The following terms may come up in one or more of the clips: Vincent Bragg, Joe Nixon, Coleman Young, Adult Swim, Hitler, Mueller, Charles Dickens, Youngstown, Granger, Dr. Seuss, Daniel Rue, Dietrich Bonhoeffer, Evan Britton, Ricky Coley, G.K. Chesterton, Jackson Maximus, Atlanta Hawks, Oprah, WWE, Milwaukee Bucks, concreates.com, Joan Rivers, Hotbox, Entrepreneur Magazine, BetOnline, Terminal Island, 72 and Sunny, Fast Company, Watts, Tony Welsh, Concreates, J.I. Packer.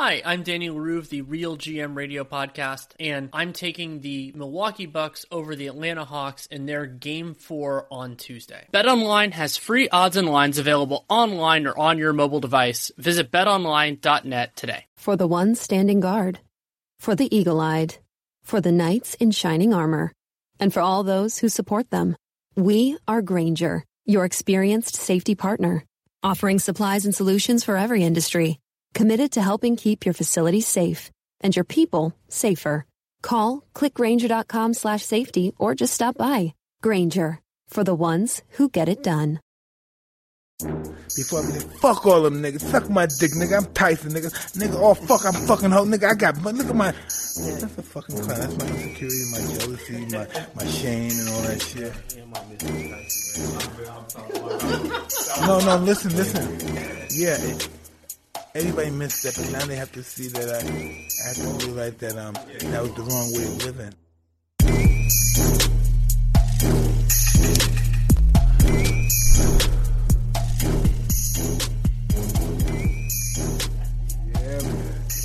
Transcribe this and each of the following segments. Hi, I'm Daniel Rue of the Real GM Radio Podcast, and I'm taking the Milwaukee Bucks over the Atlanta Hawks in their Game 4 on Tuesday. BetOnline has free odds and lines available online or on your mobile device. Visit betonline.net today. For the one standing guard, for the eagle-eyed, for the knights in shining armor, and for all those who support them, we are Granger, your experienced safety partner, offering supplies and solutions for every industry. Committed to helping keep your facilities safe and your people safer. Call clickgranger.com/safety or just stop by. Granger, for the ones who get it done. Before I be like, fuck all them niggas, suck my dick, nigga, I'm Tyson, nigga, nigga, oh fuck, I'm fucking hoe, nigga, I got, but look at my, that's a fucking clown, that's my insecurity, my jealousy, my shame and all that shit. No, listen, yeah, everybody missed that, but now they have to see that I have to realize that that was the wrong way of living.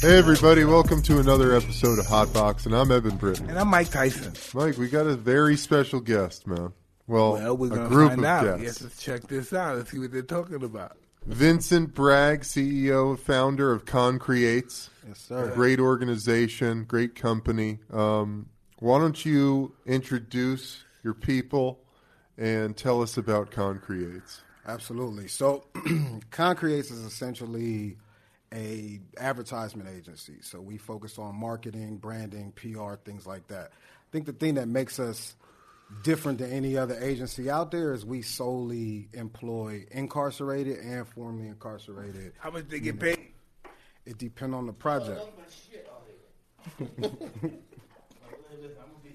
Hey everybody, welcome to another episode of Hotbox, and I'm Evan Britton. And I'm Mike Tyson. Mike, we got a very special guest, man. Well we're gonna find out. Yes, let's check this out. Let's see what they're talking about. Vincent Bragg, CEO, founder of Concreates. Yes, sir. Great organization, great company. Why don't you introduce your people and tell us about Concreates? Absolutely. So Concreates is essentially a advertisement agency. So we focus on marketing, branding, PR, things like that. I think the thing that makes us different than any other agency out there is we solely employ incarcerated and formerly incarcerated. How much they get paid? It depends on the project.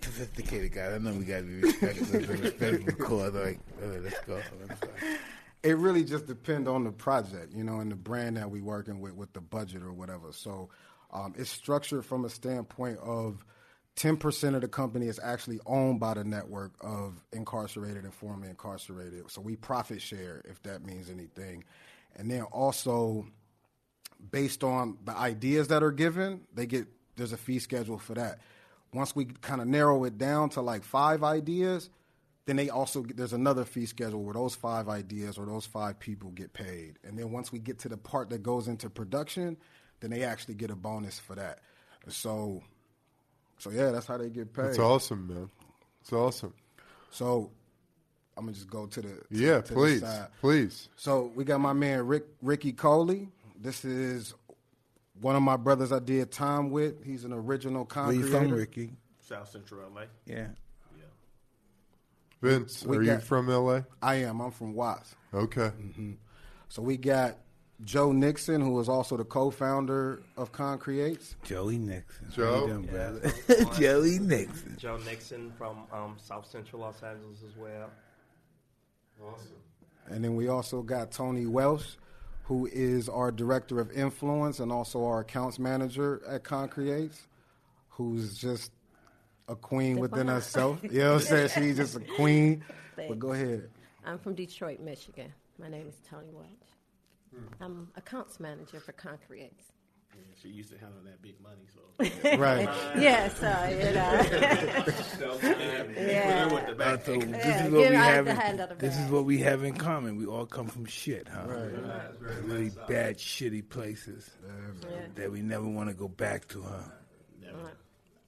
Sophisticated guy. I know we gotta be respectful. Like, let's go. It really just depends on the project, and the brand that we working with the budget or whatever. So it's structured from a standpoint of 10% of the company is actually owned by the network of incarcerated and formerly incarcerated. So we profit share, if that means anything. And then also, based on the ideas that are given, there's a fee schedule for that. Once we kind of narrow it down to like 5 ideas, then there's another fee schedule where those 5 ideas or those 5 people get paid. And then once we get to the part that goes into production, then they actually get a bonus for that. So yeah, that's how they get paid. That's awesome, man. It's awesome. So I'm gonna just go to the to please, the side. Please. So we got my man Ricky Coley. This is one of my brothers I did time with. He's an original content creator. Where you from, Ricky? South Central LA. Yeah. Vince, you from LA? I am. I'm from Watts. Okay. Mm-hmm. So we got Joe Nixon, who was also the co-founder of Concreates. Joey Nixon. Joe. How you doing, brother? Joey Nixon. Joe Nixon from South Central Los Angeles as well. Awesome. And then we also got Tony Welsh, who is our director of influence and also our accounts manager at Concreates, who's just a queen within herself. You know what I'm saying? She's just a queen. Thanks. But go ahead. I'm from Detroit, Michigan. My name is Tony Welsh. I'm accounts manager for Concreates. Yeah, she used to handle that big money, so. Right. Yeah, This is what we have in common. We all come from shit, huh? Right. Really bad, shitty places that we never want to go back to, huh? Never.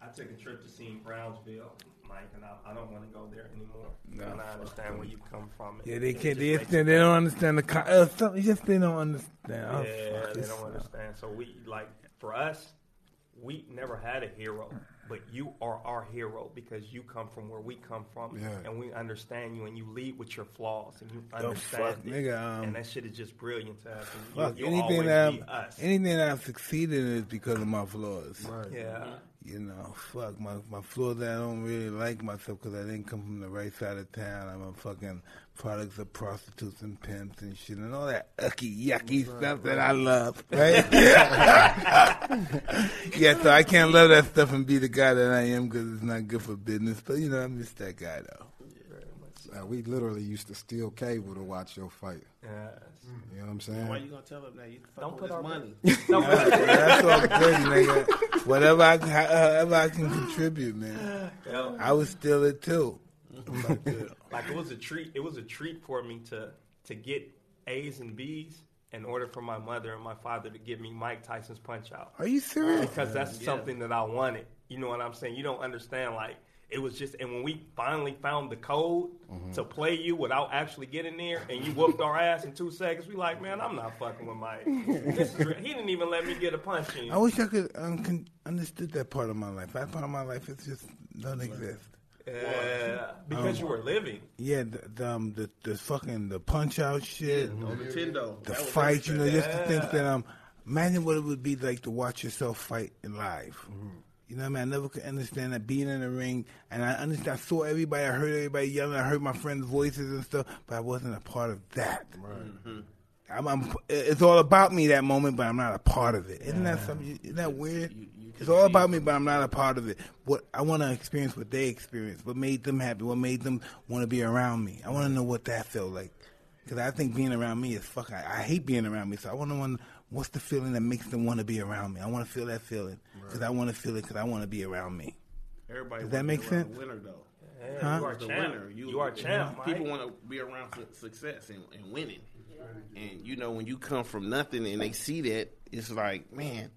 I took a trip to see Brownsville, Mike, and I don't want to go there anymore. No, and I understand where you come from. Yeah, they can't. They don't understand the they don't understand. Oh, yeah, they don't understand. So for us, we never had a hero, but you are our hero because you come from where we come from, and we understand you, and you lead with your flaws, and you understand and that shit is just brilliant to us. Anything I've succeeded in is because of my flaws. Right. Yeah. My floor that I don't really like myself because I didn't come from the right side of town. I'm a fucking products of prostitutes and pimps and shit and all that ucky, yucky stuff that I love. Right? Yeah, so I can't love that stuff and be the guy that I am because it's not good for business. But, I'm just that guy, though. we literally used to steal cable to watch your fight. You know what I'm saying? Why you gonna tell him that? You can fuck with his money. That's all good, nigga. However I can contribute, man. I would steal it too. Like it was a treat. It was a treat for me to get A's and B's in order for my mother and my father to give me Mike Tyson's Punch Out. Are you serious? Because that's something that I wanted. You know what I'm saying? You don't understand. Like it was just, and when we finally found the code to play you without actually getting there, and you whooped our ass in 2 seconds, we like, man, I'm not fucking with Mike. He didn't even let me get a punch in. I wish I could understood that part of my life. That part of my life is just doesn't exist. Because you were living. Yeah, the fucking the punch out shit. On Nintendo. The fight, you know, just to think that imagine what it would be like to watch yourself fight live. You know what I mean? I never could understand that being in the ring, and I saw everybody, I heard everybody yelling, I heard my friends' voices and stuff, but I wasn't a part of that. Right. I'm it's all about me that moment, but I'm not a part of it. Isn't that something? Isn't that weird? It's all about me, but I'm not a part of it. What I want to experience, what they experienced, what made them happy, what made them want to be around me. I want to know what that felt like, because I think being around me is fucking. I hate being around me, so I want to know what's the feeling that makes them want to be around me. I want to feel that feeling because I want to feel it because I want to be around me. Everybody does that make sense? Winner though, you are the winner. You are champ. People want to be around success and winning, and you know when you come from nothing and they see that, it's like man.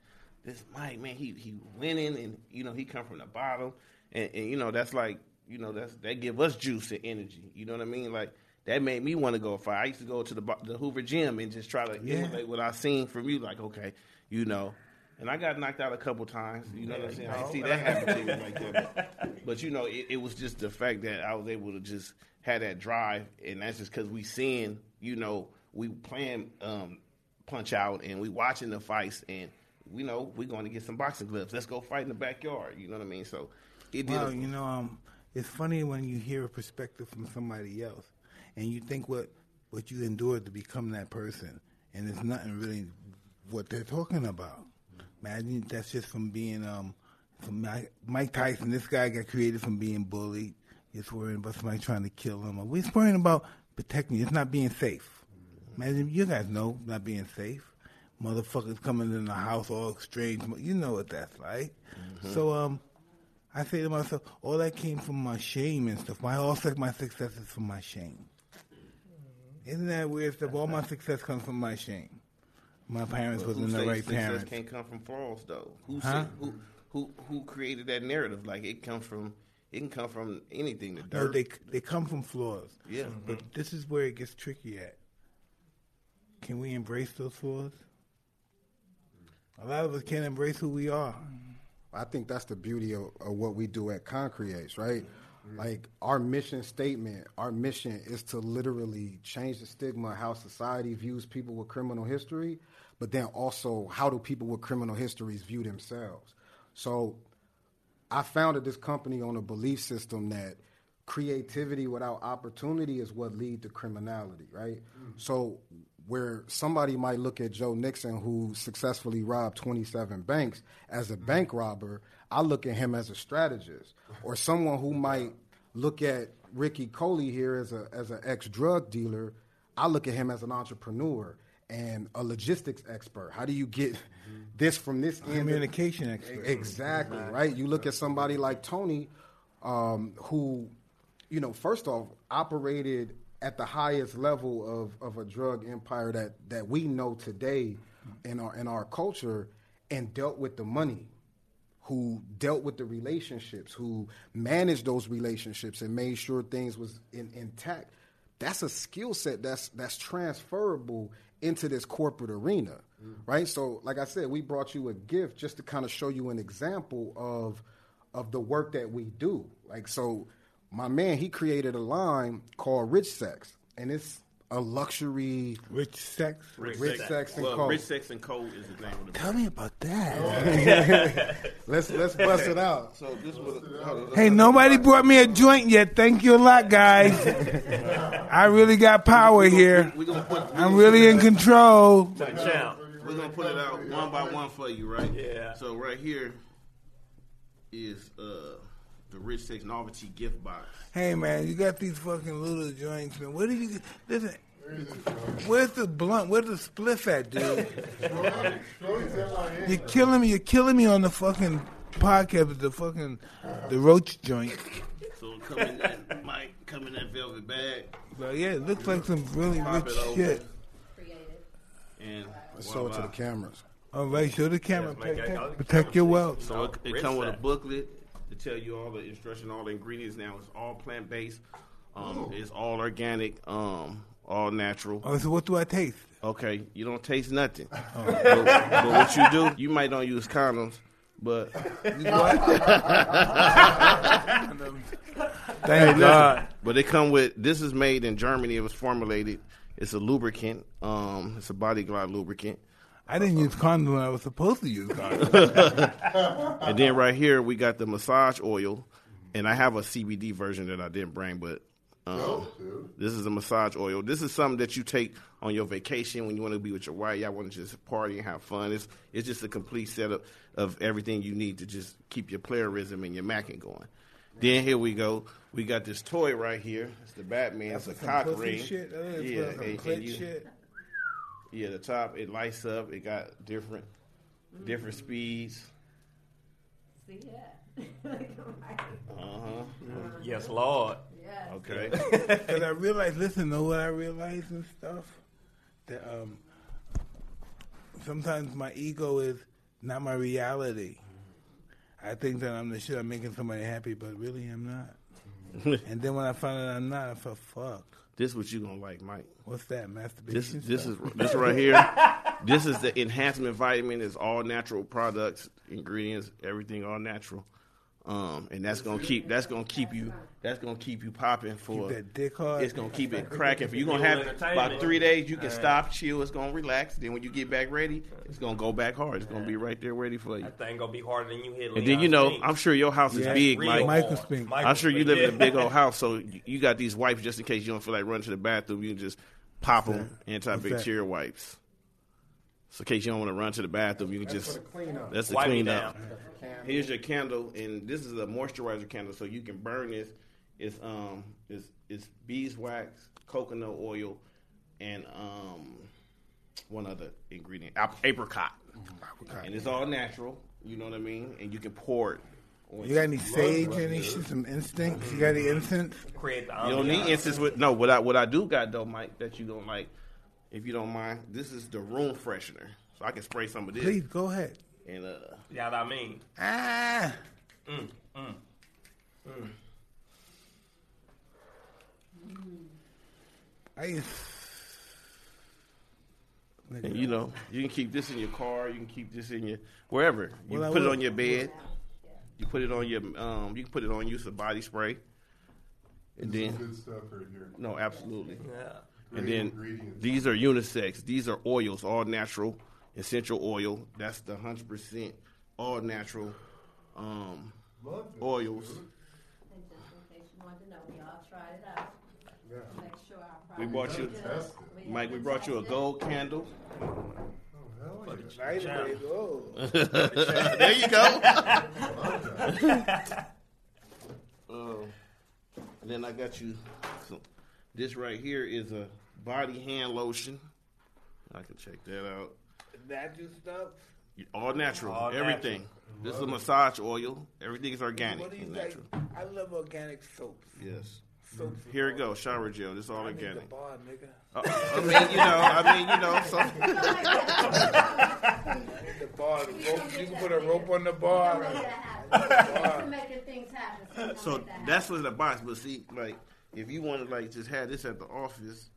This Mike, man, he winning, and you know he come from the bottom, and you know that's like you know that give us juice and energy. You know what I mean? Like that made me want to go far. I used to go to the Hoover Gym and just try to emulate what I seen from you. Like okay, you know, and I got knocked out a couple times. You know what I'm saying? I didn't see that happen to me like that. But you know, it was just the fact that I was able to just have that drive, and that's just because we seeing, you know, we playing Punch Out, and we watching the fights and. We know we're going to get some boxing gloves. Let's go fight in the backyard. You know what I mean? So it did. Well, you know, it's funny when you hear a perspective from somebody else, and you think what you endured to become that person, and it's nothing really what they're talking about. Imagine that's just from being from Mike Tyson. This guy got created from being bullied. He's worrying about somebody trying to kill him. Or we're worrying about protecting you. It's not being safe. Imagine you guys know not being safe. Motherfuckers coming in the house all strange. You know what that's like. So I say to myself, all that came from my shame and stuff. My success is from my shame. Isn't that weird stuff? All my success comes from my shame. My parents wasn't the right parents. Success can't come from flaws, though. Who created that narrative? Like, it can come from anything. The dirt. No, they come from flaws. Yeah. But this is where it gets tricky at. Can we embrace those flaws? A lot of us can't embrace who we are. I think that's the beauty of what we do at Concreates, right? Like, our mission statement, our mission is to literally change the stigma of how society views people with criminal history, but then also how do people with criminal histories view themselves? So I founded this company on a belief system that creativity without opportunity is what leads to criminality, right? So where somebody might look at Joe Nixon, who successfully robbed 27 banks, as a bank robber, I look at him as a strategist. Or someone who might look at Ricky Coley here as an ex-drug dealer, I look at him as an entrepreneur and a logistics expert. How do you get this from this end? Communication expert. Exactly, right? You look at somebody like Tony, who, you know, first off, operated at the highest level of a drug empire that we know today in our culture, and dealt with the money, who dealt with the relationships, who managed those relationships and made sure things was intact. That's a skill set that's transferable into this corporate arena, right? So, like I said, we brought you a gift just to kind of show you an example of the work that we do. Like, so my man, he created a line called Rich Sex, and it's a luxury. Rich Sex? Rich Sex and Cold. Rich Sex and Cold is the name of the brand. Tell me about that. Let's bust it out. So this was hey, nobody brought me a joint yet. Thank you a lot, guys. I really got power here. I'm really in control. We're going to put it out one by one for you, right? Yeah. So right here is the Rich Sex Novelty gift box. Hey, man, you got these fucking little joints, man. What did you... Listen... Where's the blunt? Where's the spliff at, dude? You're killing me. You're killing me on the fucking podcast with the fucking the roach joint. So coming that Mike, coming that velvet bag. But yeah, it looks like some really rich shit. And let's show it to the cameras. All right, show the camera. Protect your wealth. So it comes with a booklet to tell you all the instruction, all the ingredients. Now it's all plant based. It's all organic. All natural. Oh, so what do I taste? Okay, you don't taste nothing. Oh. But what you do, you might not use condoms, but... You what? Thank God. But they come with... This is made in Germany. It was formulated. It's a lubricant. It's a Bodyglock lubricant. I didn't use condoms when I was supposed to use condoms. And then right here, we got the massage oil. And I have a CBD version that I didn't bring, but... this is a massage oil. This is something that you take on your vacation when you want to be with your wife. Y'all want to just party and have fun. It's just a complete setup of everything you need to just keep your playerism and your macking going. Then here we go. We got this toy right here. It's the Batman. That's it's a cock ring. Shit. Yeah, the top, it lights up. It got different speeds. See that? Yes, Lord. Okay. Because I realized, know what I realized and stuff? That sometimes my ego is not my reality. I think that I'm the shit, I'm making somebody happy, but really I'm not. And then when I found out I'm not, I felt, fuck. This is what you going to like, Mike. What's that, masturbation? This right here. This is the enhancement vitamin. It's all natural products, ingredients, everything all natural. And that's gonna keep you popping for keep that dick hard. It's gonna keep it cracking for you. Gonna have it about 3 days. You can stop, chill. It's gonna relax. Then when you get back ready, it's gonna go back hard. It's gonna be right there ready for you. That thing gonna be harder than you hit. And then you know, Spinks. I'm sure your house is big, Mike. I'm sure you live in a big old house, so you got these wipes just in case you don't feel like running to the bathroom. You can just pop them, antibacterial wipes. So in case you don't want to run to the bathroom, you can just... That's the clean up. Here's your candle, and this is a moisturizer candle, so you can burn this. It's beeswax, coconut oil, and one other ingredient, apricot. And it's all natural, you know what I mean? And you can pour it. You got any sage, any shit, some incense? You got any incense? You don't need incense with... No, what I do got, though, Mike, that you don't like... If you don't mind, this is the room freshener. So I can spray some of this. Please, go ahead. And yeah, I mean. And you know, you can keep this in your car. You can keep this in your wherever. You can put it on your bed. You put it on your You can put it on use of body spray. And this then. Is good stuff right here. No, absolutely. Yeah. And then these are unisex. These are oils, all natural, essential oil. That's the 100% all natural oils. Just in case you wanted to know, we all tried it out. Yeah. Make sure our we brought you, Mike. We brought you a gold candle. Oh, hell yeah! There you go. And then I got you some. This right here is a body hand lotion. I can check that out. Natural stuff? All natural. All everything. Natural. This is a massage oil. Everything is organic. What do you think? I love organic soaps. Yes. Soaps here it goes. Shower gel. This is all organic. Bar, nigga. I mean, you know. So. I need the bar. You can put a rope on the bar. Making things happen. So that's what's in the box. But see, like, if you want to, like, just have this at the office,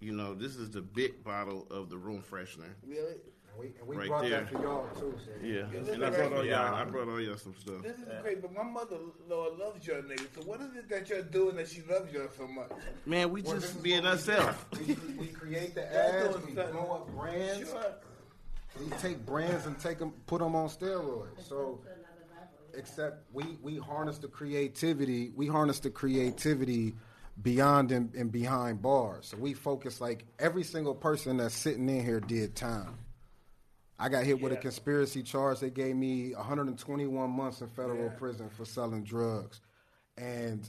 you know, this is the big bottle of the room freshener. Really? And we right brought there. That for y'all, too. So and I brought all y'all some stuff. This is great, but my mother, Lord, loves y'all niggas. So what is it that y'all doing that she loves y'all so much? Man, we just being ourselves. We create the ads. We blow up brands. Sure. We take brands and put them on steroids. So... Except we harness the creativity. We harness the creativity beyond and behind bars. So we focus, like every single person that's sitting in here did time. I got hit with a conspiracy charge. They gave me 121 months in federal prison for selling drugs. And,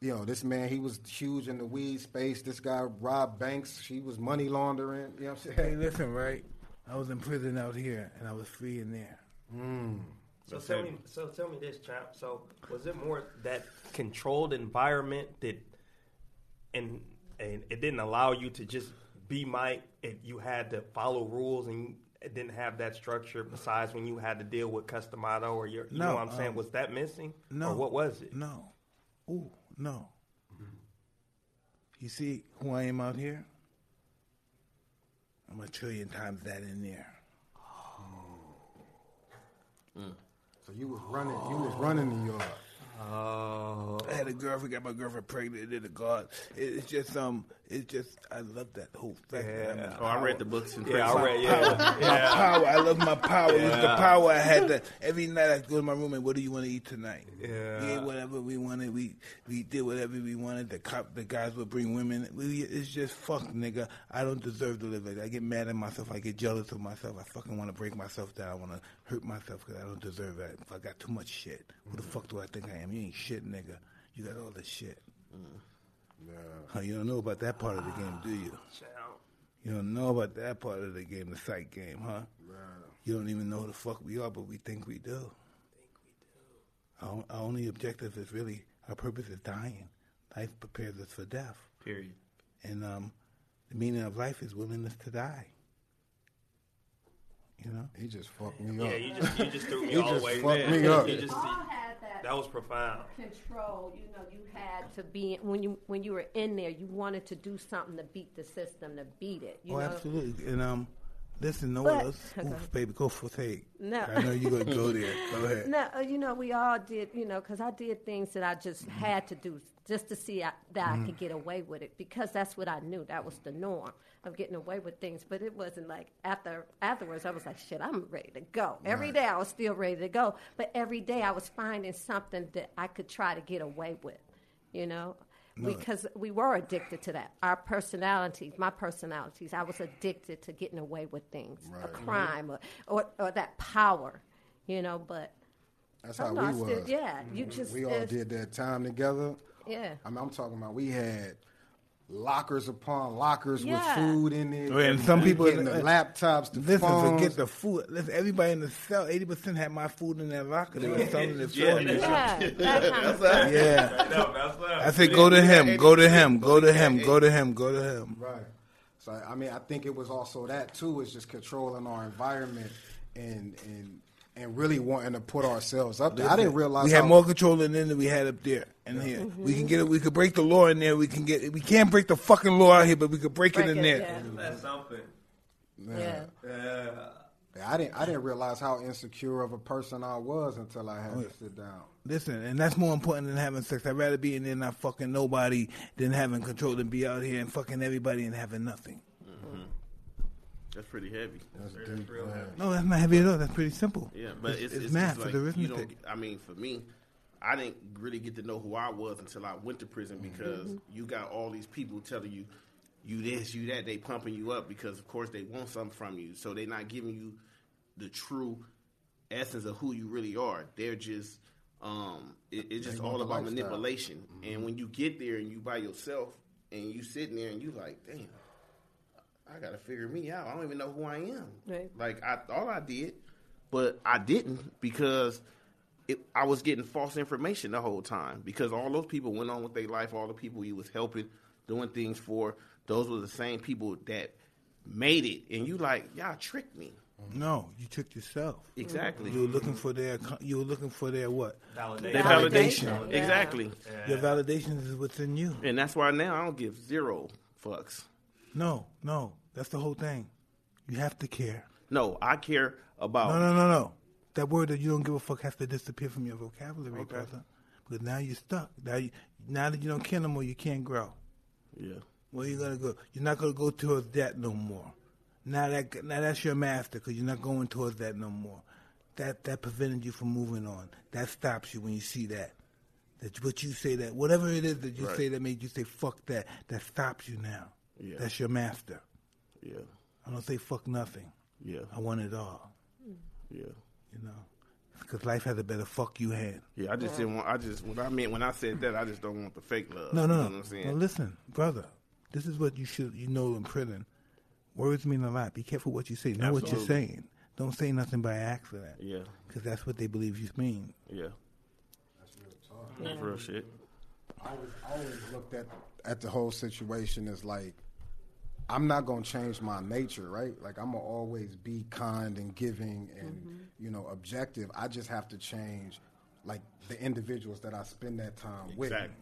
you know, this man, he was huge in the weed space. This guy robbed banks. She was money laundering. You know what I'm saying? Hey, listen, right? I was in prison out here, and I was free in there. Mm. So tell me this, Champ. So was it more that controlled environment that, and it didn't allow you to just be Mike? You had to follow rules, and you didn't have that structure. Besides, when you had to deal with Customato or your, you know what I'm saying, was that missing? No, or what was it? No, You see who I am out here? I'm a trillion times that in there. Mm. So you was running New York. Oh. I had a girlfriend, got my girlfriend pregnant, did a God. It's just I love that whole thing. Yeah. Oh, I read the books in prison. Power. I love my power. Yeah. It was the power I had that every night I'd go to my room and what do you want to eat tonight? Yeah. We ate whatever we wanted, we did whatever we wanted, the guys would bring women. It's just fuck, nigga. I don't deserve to live like that. I get mad at myself, I get jealous of myself, I fucking want to break myself down, I want to hurt myself because I don't deserve that. I got too much shit. Who the fuck do I think I am? You ain't shit, nigga. You got all this shit. Yeah. Oh, you don't know about that part of the game, do you? You don't know about that part of the game, the sight game, huh? Yeah. You don't even know who the fuck we are, but we think we do. Our only objective is really, our purpose is dying. Life prepares us for death. Period. And the meaning of life is willingness to die. You know? He just fucked me up. Yeah, you just threw me all the way there. Me up. That was profound. Control, you know, you had to be when you were in there. You wanted to do something to beat the system, to beat it. You know? Absolutely. And listen, no one else. Oof, baby, go for take. No, I know you're gonna go there. Go ahead. No, you know, we all did. You know, because I did things that I just had to do just to see that I could get away with it because that's what I knew. That was the norm of getting away with things. But it wasn't like afterwards. I was like, shit, I'm ready to go. Right. Every day I was still ready to go, but every day I was finding something that I could try to get away with. You know. No. Because we were addicted to that. Our personalities, my personalities, I was addicted to getting away with things, right. A crime, or that power, you know. But that's how we were. Yeah, you just we all did that time together. Yeah, I mean, I'm talking about we had lockers upon lockers with food in it. And some people in the laptops, the phones. Forget the food. Listen, everybody in the cell, 80% had my food in their locker. They were selling it for me. I said, go to him. Right. So, I mean, I think it was also that, too, is just controlling our environment and really wanting to put ourselves up there. I didn't realize we had more control in there than we had up there and here. Mm-hmm. We can get it. We could break the law in there. We can't break the fucking law out here, but we could break it in there. Yeah. That's something. Yeah. I didn't realize how insecure of a person I was until I had to sit down. Listen, and that's more important than having sex. I'd rather be in there not fucking nobody than having control than be out here and fucking everybody and having nothing. That's pretty heavy. That's real heavy. No, that's not heavy at all. That's pretty simple. Yeah, but it's math. Like, for me, I didn't really get to know who I was until I went to prison because you got all these people telling you, you this, you that. They pumping you up because, of course, they want something from you. So they're not giving you the true essence of who you really are. They're just, it's just all about manipulation. Mm-hmm. And when you get there and you by yourself and you sitting there and you like, damn. I got to figure me out. I don't even know who I am. Right. Like, I did, but I didn't because I was getting false information the whole time because all those people went on with their life, all the people you was helping, doing things for, those were the same people that made it. And you like, y'all tricked me. No, you tricked yourself. Exactly. You were looking for their. You were looking for their what? Validation. Their validation. Yeah. Exactly. Yeah. Your validation is what's in you. And that's why now I don't give zero fucks. No. That's the whole thing. You have to care. No, I care about... No. That word that you don't give a fuck has to disappear from your vocabulary, brother. Because now you're stuck. Now that you don't care no more, you can't grow. Yeah. Where you going to go? You're not going to go towards that no more. Now that's your master because you're not going towards that no more. That prevented you from moving on. That stops you when you see that. That's what you say that. Whatever it is that you say that made you say, fuck that. That stops you now. Yeah. That's your master. Yeah. I don't say fuck nothing. Yeah. I want it all. Yeah. You know, because life has a better fuck you had. Yeah, I just didn't want, what I meant when I said that, I just don't want the fake love. No, no, you know what I'm saying? No, listen, brother, this is what you should, you know, in prison. Words mean a lot. Be careful what you say. Know Absolutely. What you're saying. Don't say nothing by accident. Yeah. Because that's what they believe you mean. Yeah. That's real talk. That's real shit. I always looked at the whole situation as like, I'm not going to change my nature, right? Like, I'm going to always be kind and giving and, you know, objective. I just have to change, like, the individuals that I spend that time with and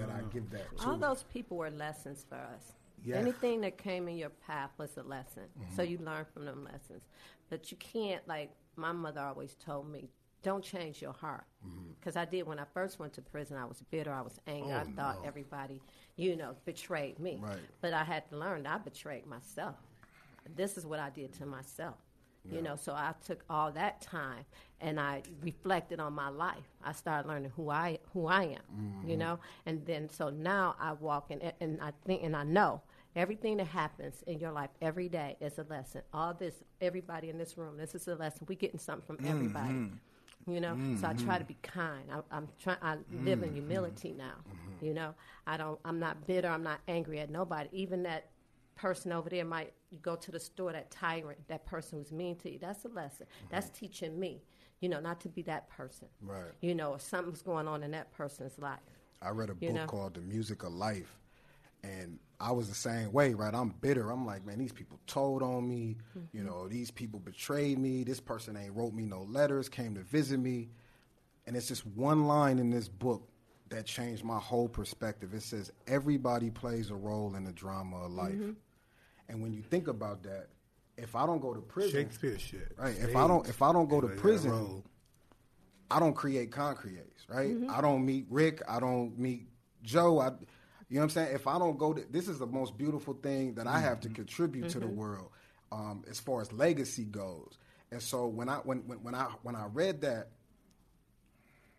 I give that to. All those people were lessons for us. Yes. Anything that came in your path was a lesson. So you learn from them lessons. But you can't, like, my mother always told me, don't change your heart. Because I did when I first went to prison. I was bitter. I was angry. Oh, I thought everybody, you know, betrayed me. Right. But I had to learn I betrayed myself. This is what I did to myself. Yeah. You know, so I took all that time and I reflected on my life. I started learning who I am, you know. And then so now I walk in and I think and I know. Everything that happens in your life every day is a lesson. All this, everybody in this room, this is a lesson. We're getting something from everybody. You know, so I try to be kind. I live in humility now. You know, I'm not bitter. I'm not angry at nobody. Even that person over there might go to the store, that tyrant, that person who's mean to you. That's a lesson. That's teaching me, you know, not to be that person. Right. You know, or something's going on in that person's life. I read a book called The Music of Life, and I was the same way, right? I'm bitter. I'm like, man, these people told on me. You know, these people betrayed me. This person ain't wrote me no letters, came to visit me. And it's just one line in this book that changed my whole perspective. It says, everybody plays a role in the drama of life. And when you think about that, if I don't go to prison, Shakespeare shit, right? Shades. If I don't go to prison, I don't create Concreates, right? I don't meet Rick. I don't meet Joe. You know what I'm saying? If I don't go to... This is the most beautiful thing that I have to contribute to the world as far as legacy goes. And so when I read that,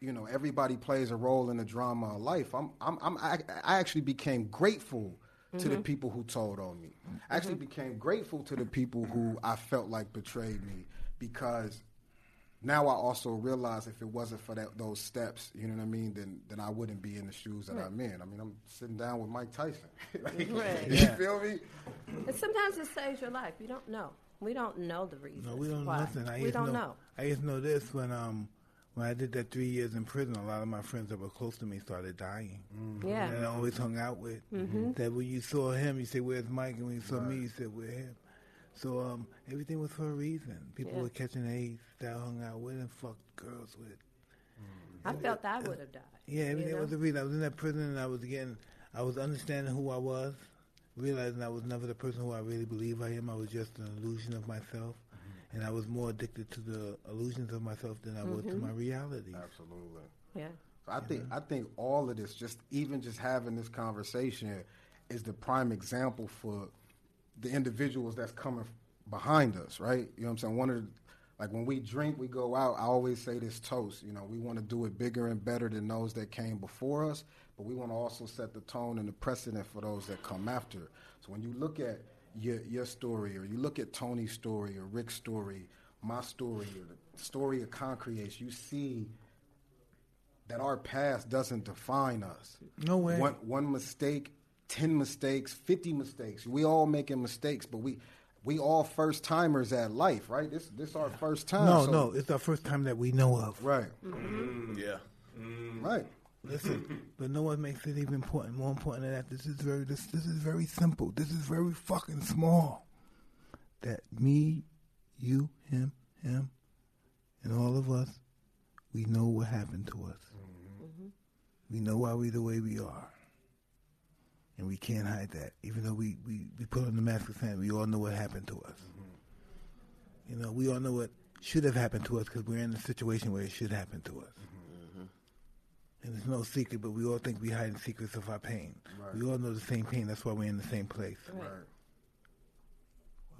you know, everybody plays a role in the drama of life. I actually became grateful to the people who told on me. I actually became grateful to the people who I felt like betrayed me, because now I also realize if it wasn't for those steps, you know what I mean, then I wouldn't be in the shoes that I'm in. I mean, I'm sitting down with Mike Tyson. Like, you feel me? And sometimes it saves your life. You don't know. We don't know the reasons. No, we don't know nothing. I just know this. When I did that 3 years in prison, a lot of my friends that were close to me started dying. Yeah. And I always hung out with. That when you saw him, you said, where's Mike? And when you saw me, you said, where's him? So everything was for a reason. People were catching AIDS that I hung out with and fucked girls with. I felt I would have died. Yeah, everything was a reason. I was in that prison and I was understanding who I was, realizing I was never the person who I really believe I am. I was just an illusion of myself. And I was more addicted to the illusions of myself than I was to my reality. Absolutely. Yeah. So I think all of this, just having this conversation, is the prime example for the individuals that's coming behind us, right? You know what I'm saying? Like when we drink, we go out, I always say this toast, you know, we want to do it bigger and better than those that came before us, but we want to also set the tone and the precedent for those that come after. So when you look at your story, or you look at Tony's story, or Rick's story, my story, or the story of Concreates, you see that our past doesn't define us. No way. One mistake, 10 mistakes, 50 mistakes. We all making mistakes, but we all first timers at life, right? This our first time. No, it's our first time that we know of. Right. Yeah. Right. Listen, but no one makes it even important. More important than that, this is very simple. This is very fucking small. That me, you, him, and all of us, we know what happened to us. We know why we the way we are. And we can't hide that. Even though we put on the mask of sand, we all know what happened to us. You know, we all know what should have happened to us because we're in a situation where it should happen to us. And it's no secret, but we all think we hide in secrets of our pain. Right. We all know the same pain. That's why we're in the same place. Right.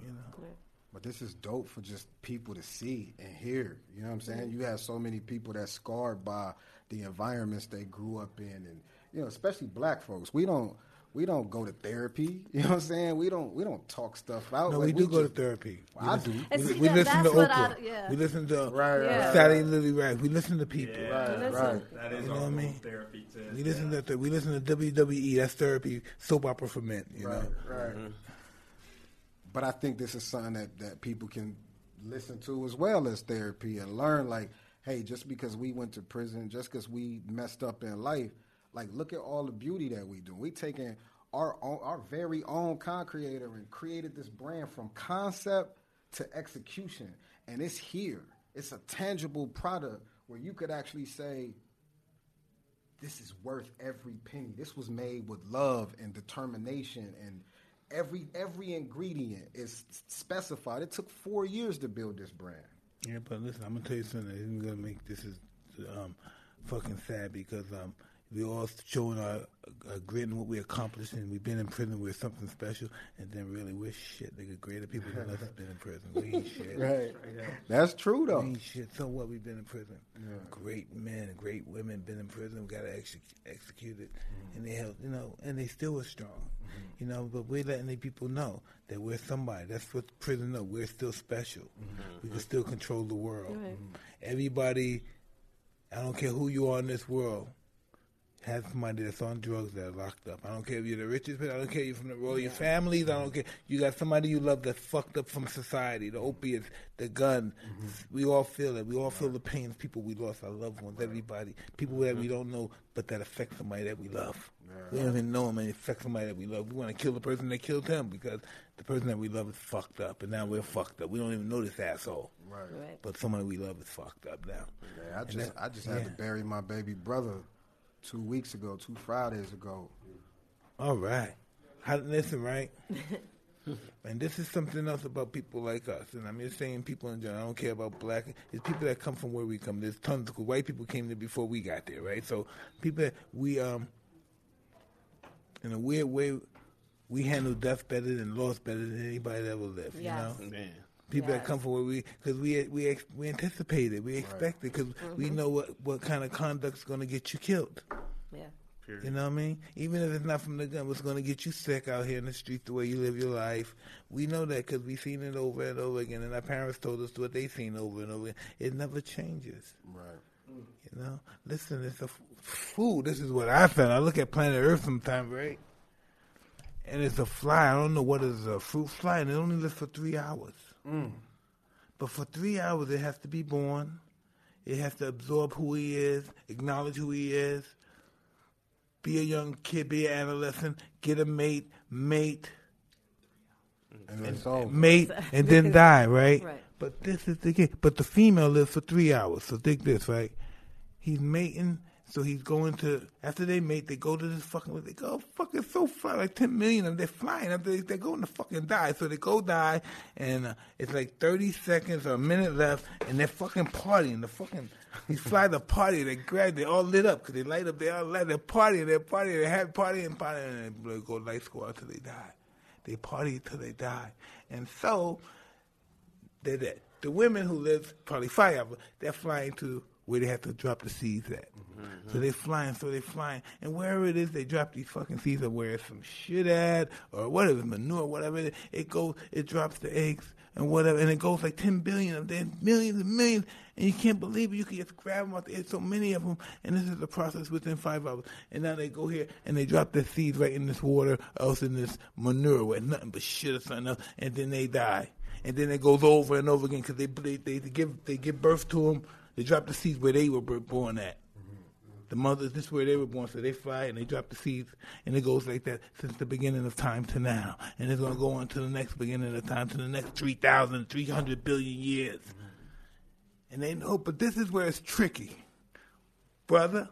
You know. Right. But this is dope for just people to see and hear. You know what I'm saying? You have so many people that's scarred by the environments they grew up in, and you know, especially black folks. We don't. We don't go to therapy. You know what I'm saying? We don't talk stuff out. No, like, we do go to therapy. Well, I do. We listen to Oprah. We listen to Saturday Lily Rag. We listen to people. That is our therapy test. We listen to WWE. That's therapy, soap opera for men. You know? Mm-hmm. But I think this is something that people can listen to as well as therapy and learn, like, hey, just because we went to prison, just because we messed up in life, like, look at all the beauty that we do. We taking our very own Concreator and created this brand from concept to execution, and it's here. It's a tangible product where you could actually say, this is worth every penny. This was made with love and determination, and every ingredient is specified. It took 4 years to build this brand. Yeah, but listen, I'm gonna tell you something. I'm gonna make this is fucking sad because we're all showing our grit and what we accomplished, and we've been in prison with something special, and then really we're shit. Nigga, greater people than us have been in prison. We ain't shit. Right. That's true, though. We ain't shit. So what? We've been in prison. Yeah. Great men, great women been in prison. We got to execute it. Mm-hmm. And they held, and they still were strong. Mm-hmm. But we're letting the people know that we're somebody. That's what prison knows. We're still special. Mm-hmm. We can still control the world. Right. Mm-hmm. Everybody, I don't care who you are in this world, has somebody that's on drugs that are locked up. I don't care if you're the richest person. I don't care if you're from the royal your families. I don't care. You got somebody you love that's fucked up from society, the opiates, the gun. Mm-hmm. We all feel it. We all feel the pain of people we lost, our loved ones, everybody, people that we don't know, but that affect somebody that we love. Yeah. We don't even know them, and it affects somebody that we love. We want to kill the person that killed him because the person that we love is fucked up, and now we're fucked up. We don't even know this asshole. Right. But somebody we love is fucked up now. Yeah, I just had to bury my baby brother 2 Fridays ago. All right. Listen, right? And this is something else about people like us. And I'm just saying people in general. I don't care about black. It's people that come from where we come. There's tons of white people came there before we got there, right? So people that we, in a weird way, we handle death better than loss better than anybody that ever lived, you know? Man. People that come from where we, because we anticipate it, we expect it, because we know what kind of conduct's going to get you killed. Yeah. Period. You know what I mean? Even if it's not from the gun, what's going to get you sick out here in the street, the way you live your life. We know that because we've seen it over and over again, and our parents told us what they've seen over and over again. It never changes. Right. You know? Listen, it's a fool. This is what I found. I look at Planet Earth sometimes, right? And it's a fly. I don't know what it is, a fruit fly, and it only lives for 3 hours. Mm. But for 3 hours, it has to be born. It has to absorb who he is, acknowledge who he is, be a young kid, be an adolescent, get a mate, and then die, right? But this is the kid. But the female lives for 3 hours. So think this, right? He's mating, so he's going to, after they mate, they go to this fucking, they go, oh, fuck, it's so fly, like 10 million of them, they're flying, after they're going to fucking die. So they go die, and it's like 30 seconds or a minute left, and they're fucking partying, these flies are partying, they're all lit up, because they light up, they're partying, they have partying, and they go light squad until they die. They party till they die. And so, they're dead. The women who live, probably 5 hours, they're flying to where they have to drop the seeds at. Mm-hmm. So they're flying. And wherever it is, they drop these fucking seeds or where it's some shit at or whatever, manure, whatever it is. It goes, it drops the eggs and whatever, and it goes like 10 billion of them, millions and millions, and you can't believe it. You can just grab them out there. There's so many of them, and this is the process within 5 hours. And now they go here, and they drop their seeds right in this water, else in this manure where nothing but shit or something else, and then they die. And then it goes over and over again because they give birth to them. They drop the seeds where they were born at. Mm-hmm. The mothers, this is where they were born, so they fly and they drop the seeds, and it goes like that since the beginning of time to now. And it's going to go on to the next beginning of time, to the next 3,300 billion years. Mm-hmm. And they know, but this is where it's tricky. Brother,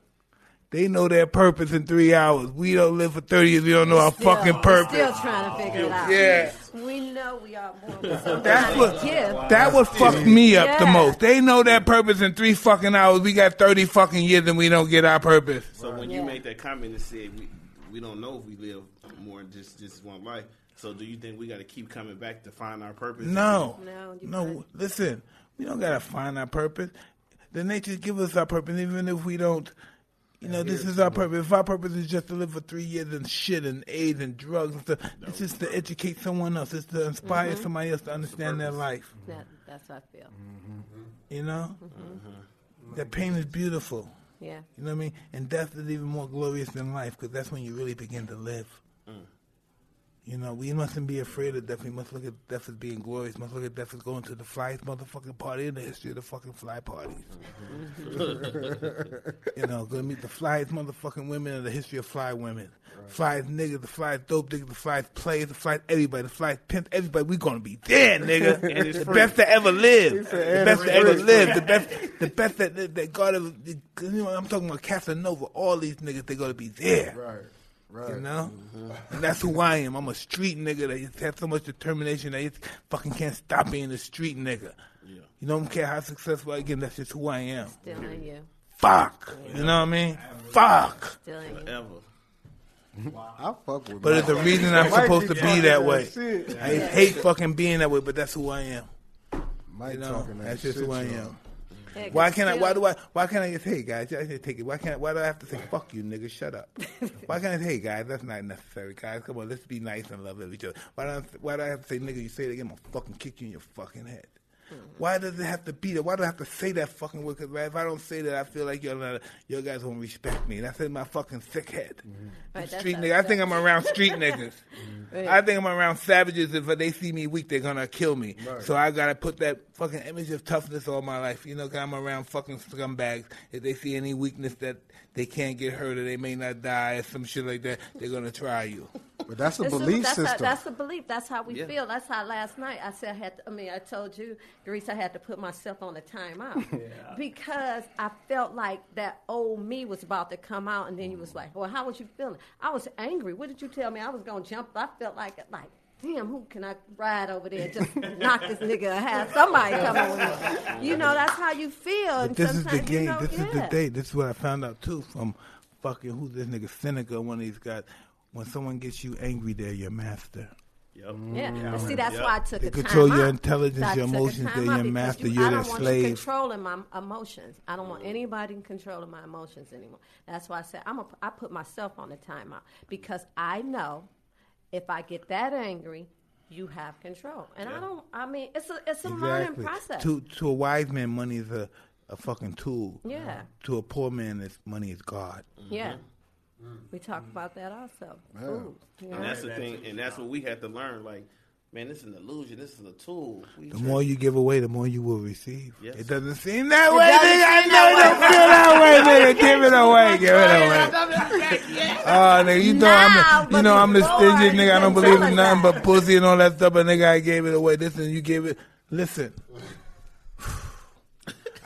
they know their purpose in 3 hours. We don't live for 30 years. We don't know our fucking purpose. We're still trying to figure it out. Yeah. We know we are more than that would fuck me up the most. They know their purpose in 3 fucking hours. We got 30 fucking years and we don't get our purpose. So when you make that comment and say we don't know if we live more than just one life, so do you think we got to keep coming back to find our purpose? No. Listen, we don't got to find our purpose. The nature gives us our purpose even if we don't You know, this is our purpose. If our purpose is just to live for 3 years and shit and AIDS and drugs and stuff, this is to educate someone else. It's to inspire somebody else to understand their life. That's how I feel. You know? That pain is beautiful. Yeah. You know what I mean? And death is even more glorious than life, because that's when you really begin to live. You know, we mustn't be afraid of death. We must look at death as being glorious. Must look at death as going to the flyest motherfucking party in the history of the fucking fly parties. You know, gonna meet the flyest motherfucking women in the history of fly women. Right. Flyest niggas, the flyest dope niggas, the flyest players, the flyest everybody, the flyest pimps, everybody. We gonna be there, nigga. The best to ever live. The best to ever live. The best that God ever, you know, I'm talking about Casanova. All these niggas, they gonna be there. Right. Right. You know? And that's who I am. I'm a street nigga that has so much determination that you fucking can't stop being a street nigga. Yeah. You don't care how successful I get, that's just who I am. Still in you. Fuck. Yeah. You know what I mean? Fuck. Still in you. Forever. Wow. I fuck with But it's the reason I'm supposed to be that way. Yeah. I hate fucking being that way, but that's who I am. You know? That's just who I am. Yeah, why can't I just, hey guys, I just take it. Why do I have to say, fuck you niggas, shut up? Why can't I say, hey guys, that's not necessary, guys. Come on, let's be nice and love each other. Why do I have to say, nigga, you say it again, I'm gonna fucking kick you in your fucking head. Why does it have to be that? Why do I have to say that fucking word? Because if I don't say that, I feel like your guys won't respect me. And that's in my fucking sick head. Right, street nigga. I think I'm around street niggas. Right. I think I'm around savages. If they see me weak, they're going to kill me. Right. So I got to put that fucking image of toughness all my life. You know, because I'm around fucking scumbags. If they see any weakness that they can't get hurt or they may not die or some shit like that, they're going to try you. But that's a belief system. That's a belief. That's how we feel. That's how last night I said I told you, Greece, I had to put myself on a timeout because I felt like that old me was about to come out, and then you was like, "Well, how was you feeling?" I was angry. What did you tell me? I was gonna jump. I felt like, damn, who can I ride over there? Just knock this nigga. Have somebody come over. You know, that's how you feel. And this is the game. You know, this is the day. This is what I found out too from fucking who this nigga Seneca. One of these guys. When someone gets you angry, they're your master. Yep. Yeah. But see, that's why I took a time out. They control your intelligence, your emotions. They're your master. You're their slave. I don't want you controlling my emotions. I don't want anybody controlling my emotions anymore. That's why I said I put myself on a timeout, because I know if I get that angry, you have control. And I mean, it's a learning process. To a wise man, money is a fucking tool. Yeah. To a poor man, money is God. Yeah. We talk about that also. Yeah. Ooh, yeah. And that's the thing, and that's what we had to learn. Like, man, this is an illusion. This is a tool. The more you give away, the more you will receive. Yes. It doesn't seem that way, nigga. I know it don't feel that way, nigga. Give it away. Give it away. Oh, nigga, you know I'm the stingy nigga. I don't believe in nothing but pussy and all that stuff. But nigga, I gave it away. Listen, you gave it. Listen.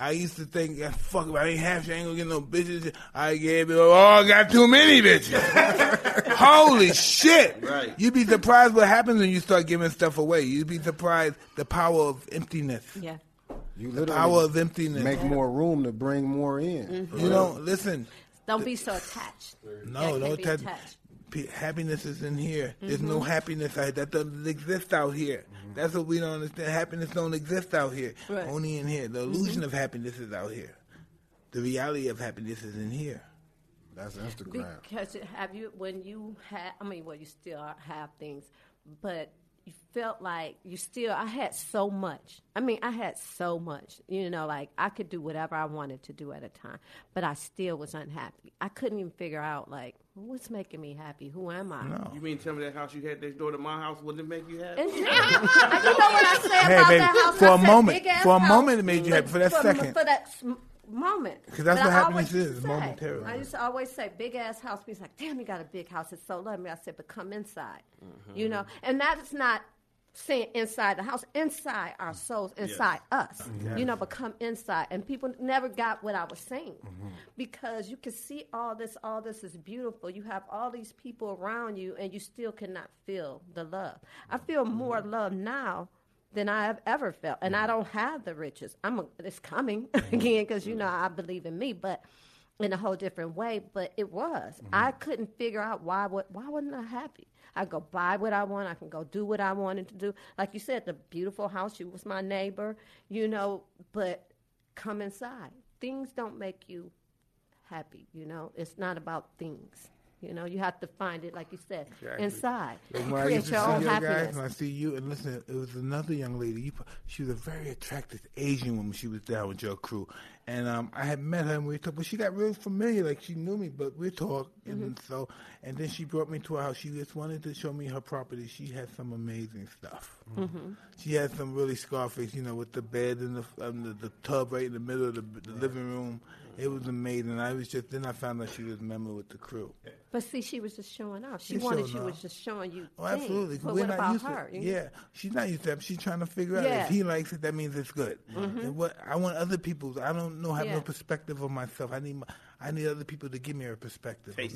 I used to think, fuck, if I ain't half shit, I ain't gonna get no bitches. I gave it, I got too many bitches. Holy shit. Right. You'd be surprised what happens when you start giving stuff away. You'd be surprised the power of emptiness. Yeah. You literally the power of emptiness. Make more room to bring more in. Mm-hmm. You know, listen. Don't be so attached. No, don't attach. Happiness is in here. Mm-hmm. There's no happiness that doesn't exist out here. Mm-hmm. That's what we don't understand. Happiness don't exist out here. Right. Only in here. The illusion of happiness is out here. The reality of happiness is in here. That's Instagram. Because you still have things, but you felt like I had so much. I mean, you know, like I could do whatever I wanted to do at a time, but I still was unhappy. I couldn't even figure out, like, what's making me happy? Who am I? No. You mean tell me that house you had next door to my house wouldn't make you happy? You know what I said about that house? For a moment, it made you happy. For that moment. Because that's what happiness is, momentarily. I used to always say, big-ass house. He's like, damn, you got a big house. It's so lovely. I said, but come inside. Mm-hmm. You know? And that is not saying inside the house, inside our souls, inside us. Yes. You know, but come inside. And people never got what I was saying. Mm-hmm. Because you can see all this is beautiful. You have all these people around you, and you still cannot feel the love. I feel more love now than I have ever felt. And I don't have the riches. It's coming again, because, you know, I believe in me, but in a whole different way. But it was. Mm-hmm. I couldn't figure out why wasn't I happy. I go buy what I want. I can go do what I wanted to do. Like you said, the beautiful house, you was my neighbor, you know, but come inside. Things don't make you happy, you know. It's not about things. You know, you have to find it, like you said, exactly. inside. When create your own happiness. Guys, I see you, and listen, it was another young lady. She was a very attractive Asian woman. She was down with your crew. And I had met her, and we talked, but she got really familiar. Like, she knew me, but we talked. Mm-hmm. And then she brought me to her house. She just wanted to show me her property. She had some amazing stuff. Mm-hmm. She had some really Scarface, you know, with the bed and the tub right in the middle of the living room. It was amazing. Then I found out she was a member with the crew. But see, she was just showing off. She was just showing you. Oh, things. Absolutely. But what about her? Yeah, she's not used to that. She's trying to figure out if he likes it, that means it's good. Mm-hmm. And what I want other people's. I don't know. Have no perspective of myself. I need other people to give me a perspective. Right.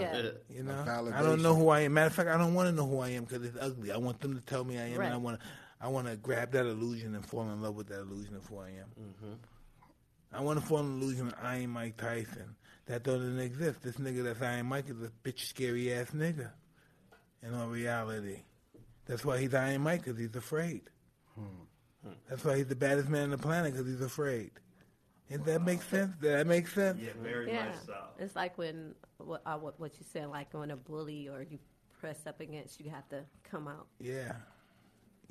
Yeah. You know, I don't know who I am. Matter of fact, I don't want to know who I am because it's ugly. I want them to tell me I am, and I want to grab that illusion and fall in love with that illusion of who I am. Mm-hmm. I want to fall in the illusion that I ain't Mike Tyson. That doesn't exist. This nigga that's I ain't Mike is a bitch, scary-ass nigga. In all reality. That's why he's I ain't Mike, because he's afraid. Hmm. That's why he's the baddest man on the planet, because he's afraid. Does that make sense? Does that make sense? Yeah, very much so. It's like when, what you said, like when a bully or you press up against, you have to come out. Yeah.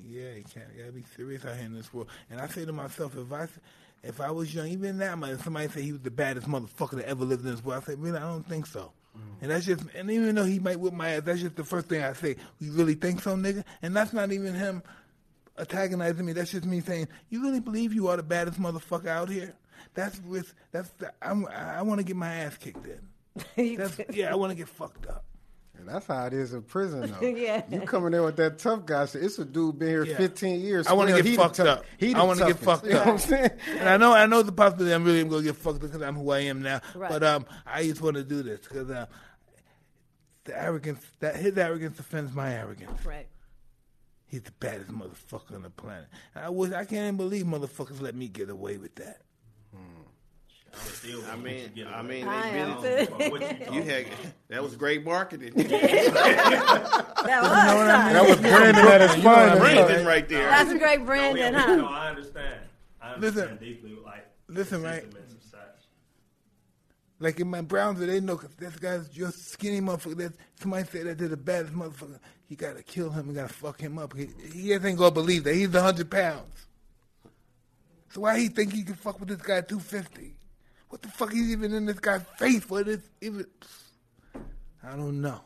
Yeah, you got to be serious out here in this world. And I say to myself, if I was young, even now, somebody said he was the baddest motherfucker that ever lived in this world. I said, really, I don't think so. Mm. And that's just, and even though he might whip my ass, that's just the first thing I say. You really think so, nigga? And that's not even him antagonizing me. That's just me saying, you really believe you are the baddest motherfucker out here? I want to get my ass kicked in. I want to get fucked up. And that's how it is in prison, though. You coming in with that tough guy shit. It's a dude been here 15 years. I want to get fucked up. I want to get fucked up. You know what I'm saying? And I know the possibility I'm really going to get fucked up because I'm who I am now. Right. But I just want to do this because his arrogance offends my arrogance. Right. He's the baddest motherfucker on the planet. I can't even believe motherfuckers let me get away with that. That was great marketing. That was branding at its finest. Branding right there. That's a great branding, huh? No, I understand. Listen, deeply, like, listen, right? Like in my Brownsville, they know this guy's just skinny motherfucker. Somebody said that they're the baddest motherfucker. You gotta kill him. You gotta fuck him up. He ain't gonna believe that he's 100 pounds. So why he think he can fuck with this guy 250? What the fuck is even in this guy's face for this? Even I don't know,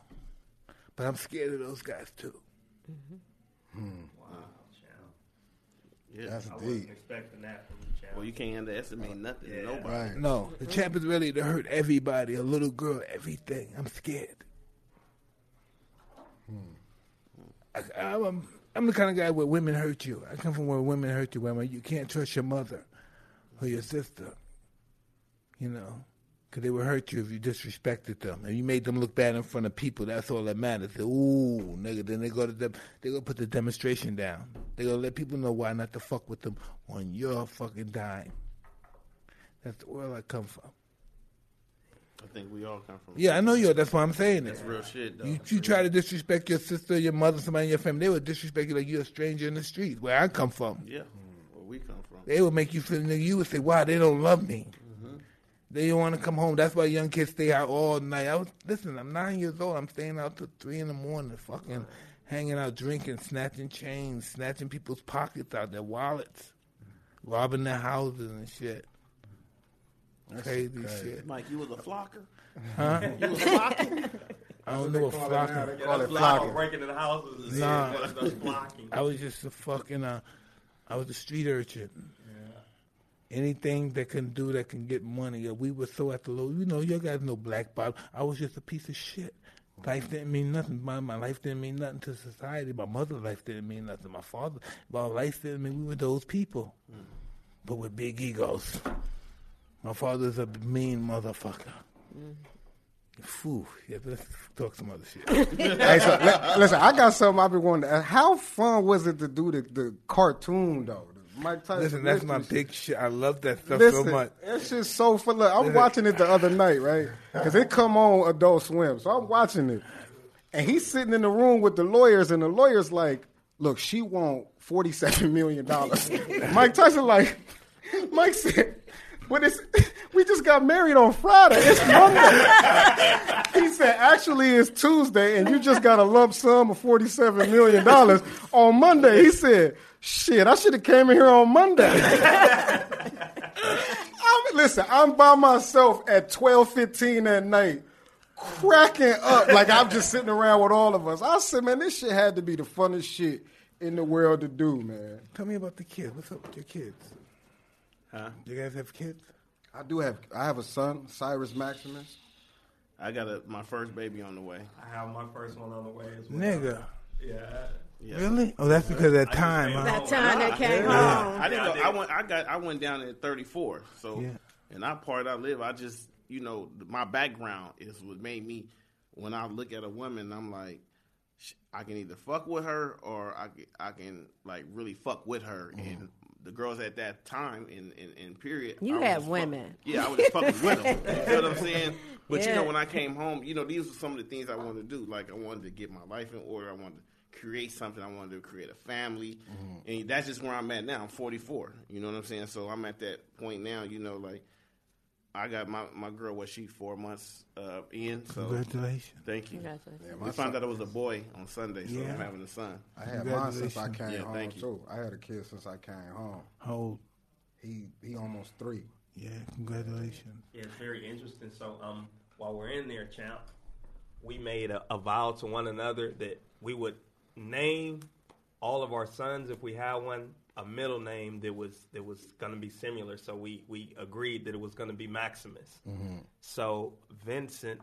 but I'm scared of those guys too. Mm-hmm. Hmm. Wow, champ. Yeah, that's I wasn't expecting that from the champ. Well, you can't underestimate nothing. Yeah. Nobody. Right. No, the champ is ready to hurt everybody, a little girl, everything. I'm scared. I'm the kind of guy where women hurt you. I come from where women hurt you. Where you can't trust your mother or your sister. You know, because they would hurt you if you disrespected them. If you made them look bad in front of people, that's all that matters. They, ooh, nigga, then they go put the demonstration down. They go let people know why not to fuck with them on your fucking dime. That's the world I come from. I think we all come from. Yeah, I know you. That's why I'm saying it. That's real shit, though. You try to disrespect your sister, your mother, somebody in your family, they would disrespect you like you're a stranger in the street, where I come from. Yeah, where we come from. They would make you feel, nigga, you would say, wow, they don't love me. They don't want to come home. That's why young kids stay out all night. I'm 9 years old. I'm staying out till 3 a.m, fucking hanging out, drinking, snatching chains, snatching people's pockets out, their wallets, robbing their houses and shit. That's crazy shit. Mike, you was a flocker? Huh? You was a flocker? I don't know what flocking. They call it flocking. Breaking into houses and flocking. I was just a fucking, I was a street urchin. Anything that can get money. We were so at the low. You know, you guys know Black Bob. I was just a piece of shit. Life didn't mean nothing. My life didn't mean nothing to society. My mother's life didn't mean nothing. My father, my life didn't mean. We were those people, but with big egos. My father's a mean motherfucker. Mm. Phew, yeah, let's talk some other shit. Hey, so, listen, I got something I've been wondering. How fun was it to do the cartoon, though? Mike Tyson. Listen, that's my big shit. I love that stuff so much. That shit's so full of. I'm watching it the other night, right? Because it come on Adult Swim, so I'm watching it. And he's sitting in the room with the lawyers, and the lawyer's like, look, she want $47 million. Mike Tyson like, Mike said, when it's... we just got married on Friday. It's Monday. He said, actually, it's Tuesday, and you just got a lump sum of $47 million on Monday. He said, shit, I should have came in here on Monday. Listen, I'm by myself at 12:15 at night, cracking up like I'm just sitting around with all of us. I said, man, this shit had to be the funnest shit in the world to do, man. Tell me about the kid. What's up with your kids? Huh? You guys have kids? I do have. I have a son, Cyrus Maximus. I got my first baby on the way. I have my first one on the way as well. Nigga. Yeah. Yeah. Really? Oh, that's because of that time, huh? That time that came home. Yeah. I didn't go. I went down at 34. So, yeah. And I part I live. I just, you know, my background is what made me. When I look at a woman, I'm like, I can either fuck with her or I can like really fuck with her. Mm-hmm. And the girls at that time and period. You had women. Yeah, I was fucking with them. You feel what I'm saying? But yeah. You know, when I came home, you know, these were some of the things I wanted to do. Like I wanted to get my life in order. I wanted to create something. I wanted to create a family. Mm-hmm. And that's just where I'm at now. I'm 44. You know what I'm saying? So I'm at that point now, you know, like I got my girl, she 4 months in. So congratulations. Thank you. Congratulations. Yeah, we found out it was a boy on Sunday, so yeah. I'm having a son. I had mine since I came home, thank you. Too. I had a kid since I came home. How old? He almost 3. Yeah, congratulations. Yeah, it's very interesting. So while we're in there, champ, we made a vow to one another that we would name all of our sons, if we had one, a middle name that was going to be similar. So we agreed that it was going to be Maximus. Mm-hmm. So Vincent,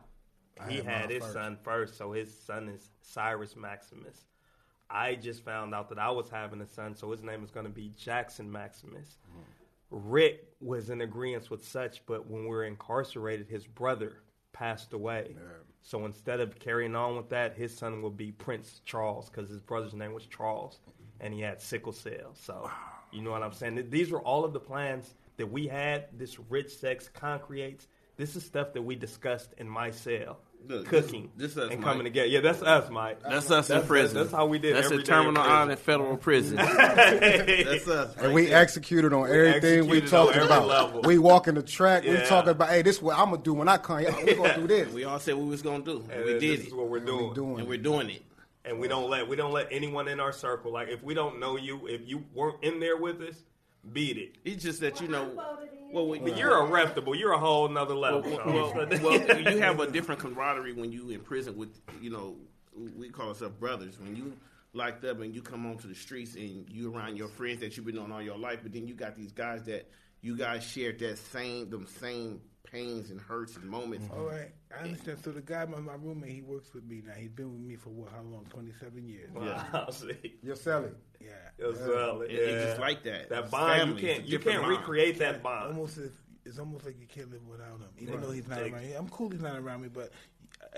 he had his son first. So his son is Cyrus Maximus. I just found out that I was having a son, so his name is going to be Jackson Maximus. Mm-hmm. Rick was in agreement with such, but when we were incarcerated, his brother passed away. Yeah. So instead of carrying on with that, his son will be Prince Charles because his brother's name was Charles, and he had sickle cell. So, wow. You know what I'm saying? These were all of the plans that we had, this Rich Sex, Concreates. This is stuff that we discussed in my cell, cooking this and coming together. Yeah, that's us, Mike. That's us in prison. That's how we did it. That's a Terminal Island Federal Prison. That's us. And we executed on everything we talked about. We walking the track. Yeah. We talking about, hey, this is what I'm going to do when I come. We're going to do this. We all said what we was going to do. And we did it. This is what we're doing. And we're doing it. And we don't let anyone in our circle. Like, if we don't know you, if you weren't in there with us, beat it. It's just that, you know. Well, you're arrestable. You're a whole nother level. Well, you have a different camaraderie when you in prison with, you know, we call ourselves brothers. When you locked up and you come onto the streets and you around your friends that you've been on all your life, but then you got these guys that you guys shared them same pains and hurts and moments. All right, I understand. So the guy, my roommate, he works with me now. He's been with me for how long? 27 years. Wow. You're selling. Yeah. You're selling. Yeah. It's just like that. That bond, family. you can't recreate that bond. It's almost like you can't live without him, even though he's not around me. I'm cool he's not around me, but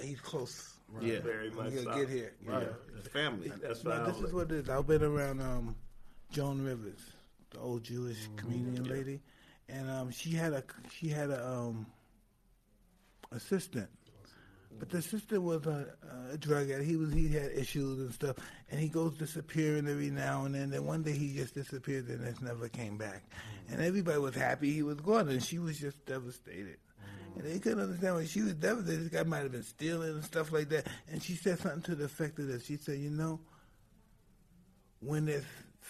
he's close. Right? Yeah, very much. He'll get here. Right. Yeah. It's family. That's right. This is what it is. I've been around Joan Rivers, the old Jewish comedian lady. And she had a assistant, but the assistant was a drug addict. He had issues and stuff, and he goes disappearing every now and then. Then one day he just disappeared and it never came back. And everybody was happy he was gone, and she was just devastated. And they couldn't understand why she was devastated. This guy might have been stealing and stuff like that. And she said something to the effect of this. She said, you know, when there's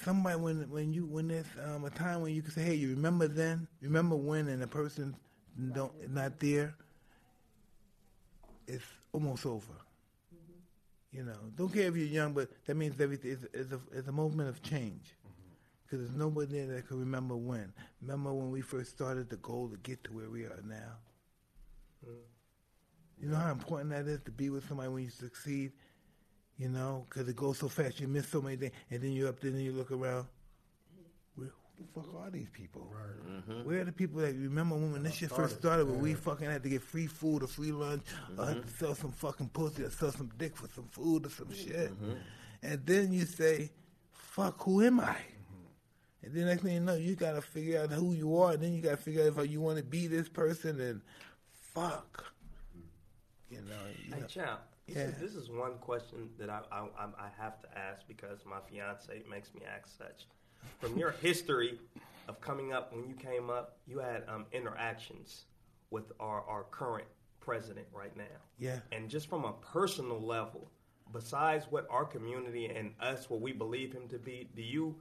somebody, when there's a time when you can say, hey, you remember then? Remember when? And the person not there, it's almost over. Mm-hmm. You know, don't care if you're young, but that means everything is a movement of change. Because there's nobody there that can remember when. Remember when we first started the goal to get to where we are now? Mm-hmm. You know how important that is to be with somebody when you succeed? You know, because it goes so fast, you miss so many things, and then you're up there and you look around. Where the fuck are these people? Right. Mm-hmm. Where are the people that remember when this shit first started, when we fucking had to get free food or free lunch, or had to sell some fucking pussy or sell some dick for some food or some shit? Mm-hmm. And then you say, fuck, who am I? Mm-hmm. And then next thing you know, you got to figure out who you are, and then you got to figure out if you want to be this person, and fuck. You know, Champ. Yeah. This is one question that I have to ask because my fiance makes me ask such. From your history of coming up, when you came up, you had interactions with our current president right now. Yeah. And just from a personal level, besides what our community and us, what we believe him to be, do you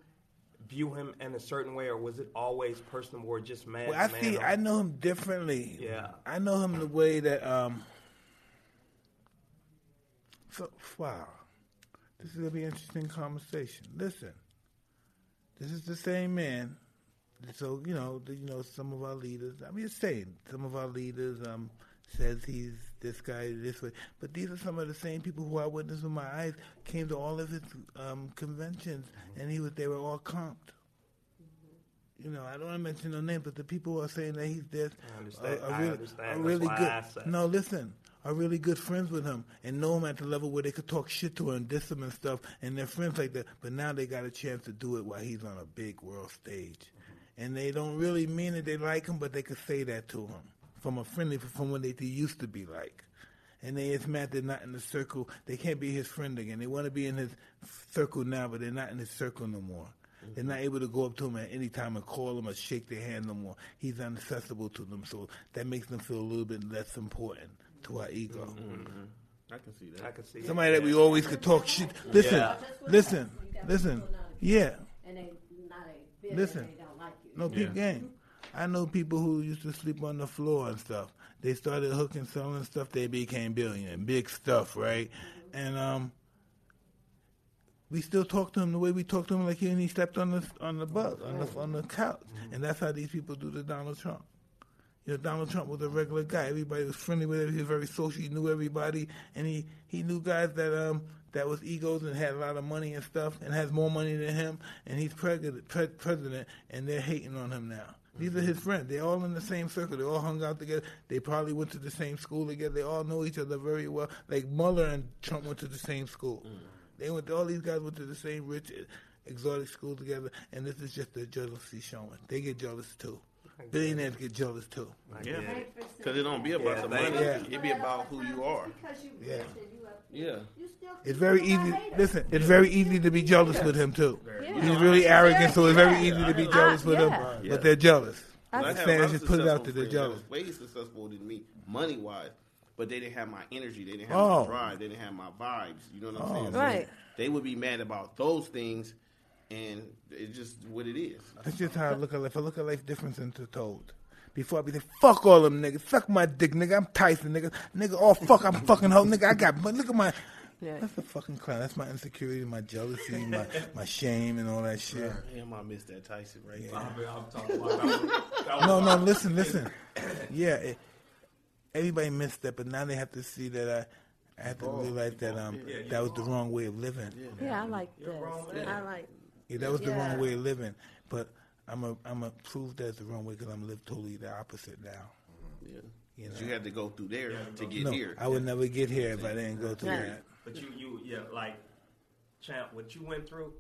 view him in a certain way, or was it always personal, or just man? Well, I know him differently. Yeah. I know him the way that, so, wow. This is going to be an interesting conversation. Listen, this is the same man. So, you know, some of our leaders, I mean, it's saying some of our leaders says he's this guy this way. But these are some of the same people who I witnessed with my eyes came to all of his conventions, and they were all comped. You know, I don't want to mention no name, but the people who are saying that he's this are really good friends with him and know him at the level where they could talk shit to him and diss him and stuff, and they're friends like that. But now they got a chance to do it while he's on a big world stage. And they don't really mean it. They like him, but they could say that to him from what they used to be like. And they is mad they're not in the circle. They can't be his friend again. They want to be in his circle now, but they're not in his circle no more. Mm-hmm. They're not able to go up to him at any time and call him or shake their hand no more. He's inaccessible to them, so that makes them feel a little bit less important to our ego. Mm-hmm. I can see that. Somebody that we always could talk shit. Listen. Yeah. And they not a bit. Listen. No, peep game. I know people who used to sleep on the floor and stuff. They started hooking, selling stuff. They became billionaires. Big stuff, right? And we still talk to him the way we talk to him, like he slept on the couch. And that's how these people do to Donald Trump. You know, Donald Trump was a regular guy. Everybody was friendly with him. He was very social. He knew everybody, and he knew guys that was egos and had a lot of money and stuff and has more money than him, and he's president, and they're hating on him now. These are his friends. They're all in the same circle. They all hung out together. They probably went to the same school together. They all know each other very well. Like Mueller and Trump went to the same school. All these guys went to the same rich, exotic school together, and this is just their jealousy showing. They get jealous, too. Billionaires get jealous, too. Yeah. Because it don't be about the money. Yeah. It be about who you are. Yeah. Yeah. It's very easy. Listen, it's very easy to be jealous with him, too. Yeah. He's really arrogant, so it's very easy to be jealous with him, but they're jealous. I should put it out that they're jealous. Way successful than me, money-wise, but they didn't have my energy. They didn't have my drive. They didn't have my vibes. You know what I'm saying? So right. They would be mad about those things, and it's just what it is. That's just how I look at life. I look at life different than told. Before I be like, fuck all them niggas. Fuck my dick, nigga. I'm Tyson, nigga. Nigga, oh, fuck, I'm fucking hoe, nigga. I got, look at my... Yeah. That's a fucking clown. That's my insecurity, my jealousy, my shame, and all that shit. Damn, I miss that Tyson right there. I'm talking about that. No, listen. Yeah, everybody missed that, but now they have to see that I have to realize that that was the wrong way of living. Yeah, I like that. I like. Yeah, that was the wrong way of living, but I'm a prove that's the wrong way because I'm lived totally the opposite now. Yeah. You had to go through there to get here. I would never get here if I didn't go through that. But you like, Champ, what you went through,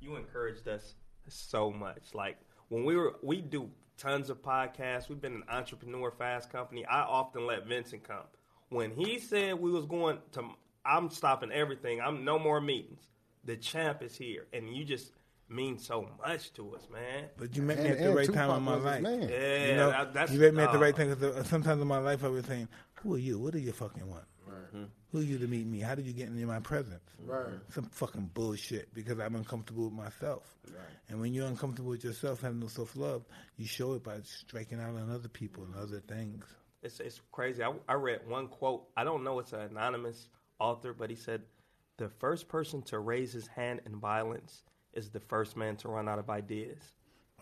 you encouraged us so much. Like, when we do tons of podcasts. We've been an entrepreneur, Fast Company. I often let Vincent come. When he said we was going to, I'm stopping everything. I'm no more meetings. The Champ is here. And you just mean so much to us, man. But you met me at the right time in my life. Yeah, you know, you met me at the right time because sometimes in my life I was saying, who are you? What do you fucking want? Right. Who are you to meet me? How did you get into my presence? Right. Some fucking bullshit because I'm uncomfortable with myself. Right. And when you're uncomfortable with yourself, having no self-love, you show it by striking out on other people and other things. It's crazy. I read one quote. I don't know. It's an anonymous author, but he said, the first person to raise his hand in violence is the first man to run out of ideas.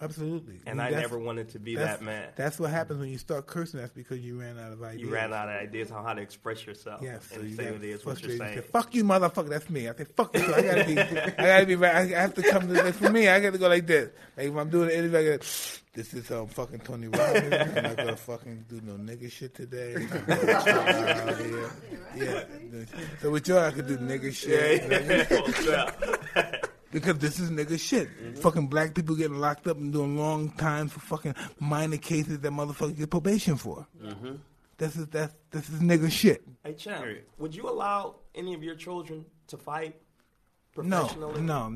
Absolutely. And I never wanted to be that man. That's what happens when you start cursing. That's because you ran out of ideas. You ran out of ideas on how to express yourself. Yes. And so you say what it is, what you're saying. You say, fuck you, motherfucker. That's me. I say, fuck you. So I gotta be right. I have to come to this. For me, I got to go like this. Like, if I'm doing an interview, I got to, this is fucking Tony Robbins. I'm not going to fucking do no nigga shit today. Yeah. So with y'all, I could do nigga shit. Yeah. Because this is nigga shit. Mm-hmm. Fucking black people getting locked up and doing long times for fucking minor cases that motherfuckers get probation for. Mm-hmm. This is nigga shit. Hey, Champ, would you allow any of your children to fight professionally? No.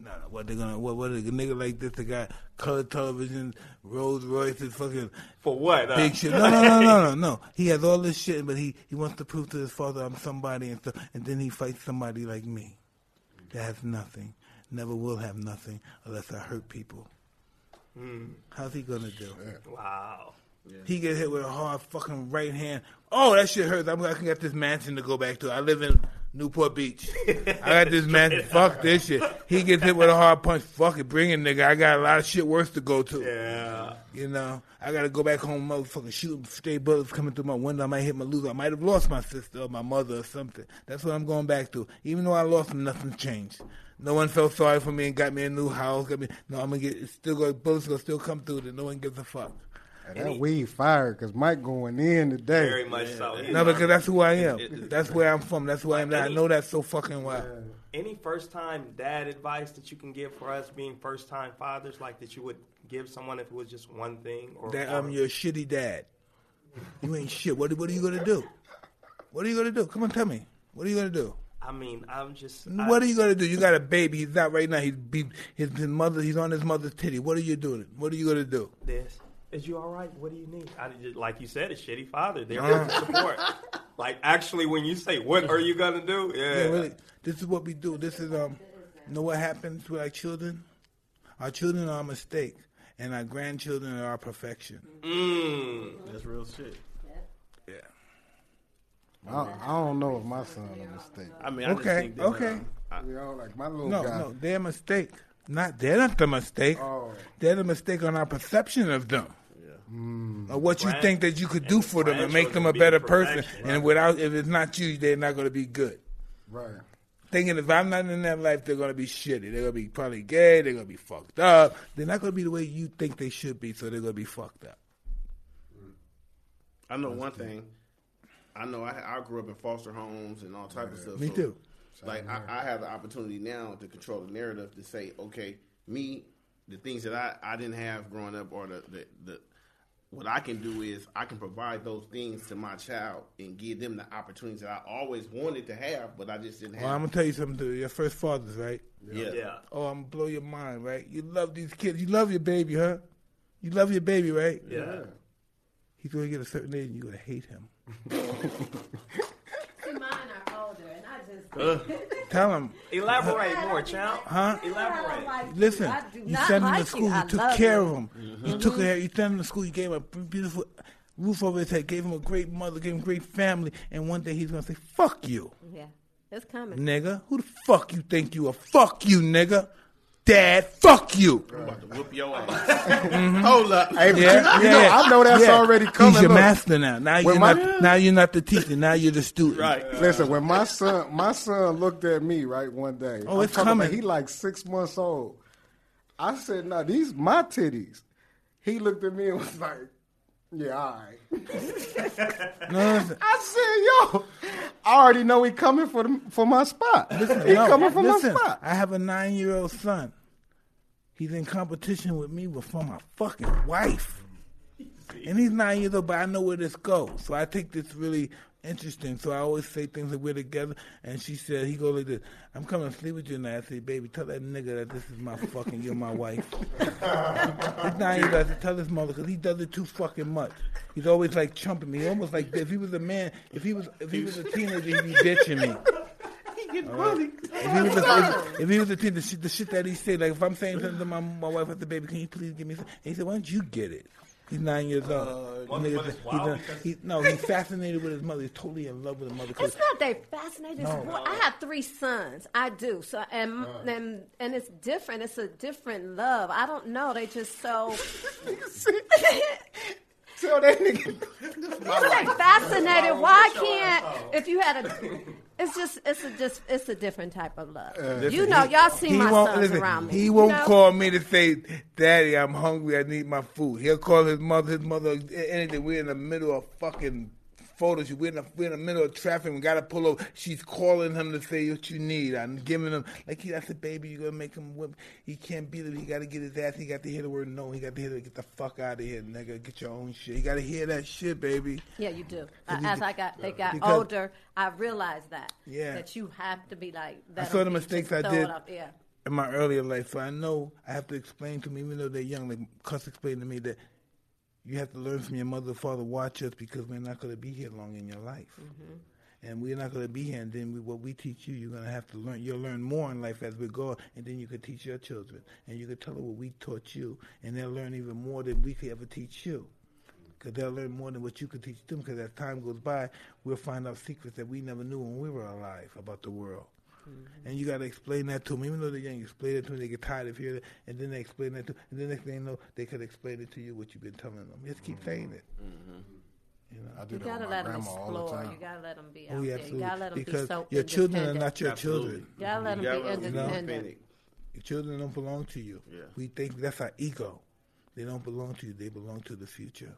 no. What a nigga like this that got color television, Rolls Royce, and fucking for what? Big shit. No. He has all this shit, but he wants to prove to his father I'm somebody and stuff, and then he fights somebody like me that has nothing, never will have nothing unless I hurt people. How's he gonna do? Wow. Yeah. He get hit with a hard fucking right hand. Oh, that shit hurts. I can get this mansion to go back to. I live in Newport Beach. I got this mansion. Fuck this shit. He gets hit with a hard punch. Fuck it. Bring it, nigga. I got a lot of shit worse to go to. Yeah. You know, I got to go back home, motherfucking shooting straight bullets coming through my window. I might hit my loser. I might have lost my sister or my mother or something. That's what I'm going back to. Even though I lost them, nothing's changed. No one felt sorry for me and got me a new house. I'm going to get, bullets will still come through that no one gives a fuck. And that weed fire, because Mike going in today. Very much so. No, because that's who I am. That's where I'm from. That's who I am. I know that's so fucking wild. Any first-time dad advice that you can give for us being first-time fathers, like that you would give someone if it was just one thing? Or that I'm your shitty dad. You ain't shit. What are you going to do? What are you going to do? Come on, tell me. What are you going to do? I mean, I'm just... What are you going to do? You got a baby. He's out right now. He's on his mother's titty. What are you doing? What are you going to do? This. Is you all right? What do you need? Like you said, a shitty father. They're there to support. Like, actually, when you say, what are you going to do? Yeah, really. This is what we do. This is, you know what happens with our children? Our children are a mistake, and our grandchildren are our perfection. That's real shit. Yeah. I don't know if my son is a mistake. I mean, I just think that... You know, like my little guy. No, they're a mistake. They're not the mistake. Oh. They're the mistake on our perception of them. Or what you think that you could do for them and make them a better person. Right. And if it's not you, they're not going to be good. Right. Thinking if I'm not in their life, they're going to be shitty. They're going to be probably gay. They're going to be fucked up. They're not going to be the way you think they should be, so they're going to be fucked up. I know one thing. I know I grew up in foster homes and all type of stuff. Me too. Like, I have the opportunity now to control the narrative to say, okay, me, the things that I didn't have growing up, or what I can do is I can provide those things to my child and give them the opportunities that I always wanted to have, but I just didn't have. Well, I'm going to tell you something, dude. Your first fathers, right? Yeah. Oh, I'm going to blow your mind, right? You love these kids. You love your baby, huh? You love your baby, right? Yeah. He's going to get a certain age and you're going to hate him. Tell him. Elaborate more, child. Huh? Elaborate. Like, listen, you send him to school. You took care of him. You took care. You sent him to school. You gave him a beautiful roof over his head. Gave him a great mother. Gave him a great family. And one day he's gonna say, "Fuck you." Yeah, it's coming. Nigga, who the fuck you think you are? Fuck you, nigga. Dad, fuck you. I'm about to whoop your ass. Hold up. Hey, I know that's already coming. He's your master now. Now you're not the teacher. Now you're the student. Right. Listen, when my son looked at me right one day. Oh, it's coming. He like 6 months old. I said, no, these my titties. He looked at me and was like, yeah, all right. No, I said, yo, I already know he coming for my spot. He's coming for my spot. I have a 9-year-old son. He's in competition with me for my fucking wife. And he's 9 years old, but I know where this goes. So I think this really interesting. So I always say things that we're together. And she said, he goes like this, I'm coming to sleep with you now. I said, baby, tell that nigga that this is my fucking, you're my wife. He's 9 years old. I said, tell his mother, because he does it too fucking much. He's always like chumping me. Almost like if he was a man, if he was a teenager, he'd be bitching me. Right. If he was a kid, the shit that he said, like if I'm saying something to my wife, I said, baby, can you please give me something? And he said, why don't you get it? He's 9 years old. He's fascinated with his mother. He's totally in love with his mother. It's not that fascinated. No. I have 3 sons. I do. So and it's different. It's a different love. I don't know. They just so. So that nigga. Like fascinated. Why can't? If you had a. It's a different type of love. You know, y'all see my sons around me. He won't call me to say, Daddy, I'm hungry, I need my food. He'll call his mother, anything. We're in the middle of fucking photo shoot. We're in the middle of traffic. We got to pull over. She's calling him to say what you need. I'm giving him, like, I said, baby, you're going to make him whip. He can't beat him. He got to get his ass. He got to hear the word no. He got to hear get the fuck out of here, nigga. Get your own shit. You got to hear that shit, baby. Yeah, you do. As they got older, I realized that you have to be like that. I saw the mistakes I did. Yeah. in my earlier life, so I know I have to explain to them, even though they're young, like Cuss explained to me that you have to learn from your mother and father, watch us, because we're not going to be here long in your life. Mm-hmm. And we're not going to be here, and then what we teach you, you're going to have to learn. You'll learn more in life as we go, and then you can teach your children. And you can tell them what we taught you, and they'll learn even more than we could ever teach you. Because they'll learn more than what you could teach them, because as time goes by, we'll find out secrets that we never knew when we were alive about the world. Mm-hmm. And you got to explain that to them. Even though they're young, you explain it to them, they get tired of hearing it, and then they explain that to them. And then next thing you know, they could explain it to you, what you've been telling them. Just keep saying it. Mm-hmm. You know, I do you gotta let them explore. You gotta let them be out there. You gotta let them be so your children are not your children. You gotta let them be independent. Your children don't belong to you. Yeah. We think that's our ego. They don't belong to you. They belong to the future.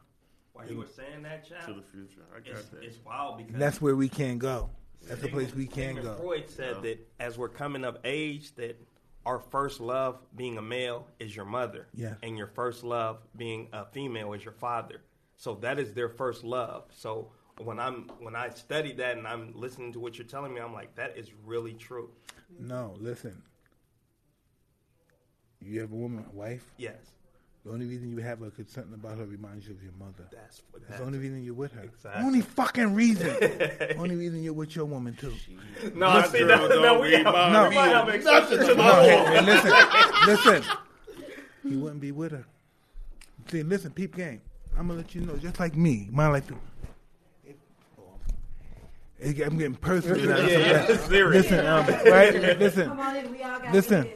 While you were saying that, child, to the future. I got that. It's wild because that's where we can't go. That's the place we can't go. Freud said that as we're coming of age, that our first love being a male is your mother, and your first love being a female is your father. So that is their first love. So when I study that and I'm listening to what you're telling me, I'm like, that is really true. No, listen. You have a woman, a wife? Yes. The only reason you have her because something about her reminds you of your mother. That's the only reason you're with her. Exactly. Only fucking reason. Only reason you're with your woman, too. No, I see that. No, we have exceptions to my woman. Listen. You wouldn't be with her. See, listen, peep game. I'm going to let you know, just like me, mine like the... I'm getting personal. Serious. Listen, right? Listen. Come on in, we all got listen.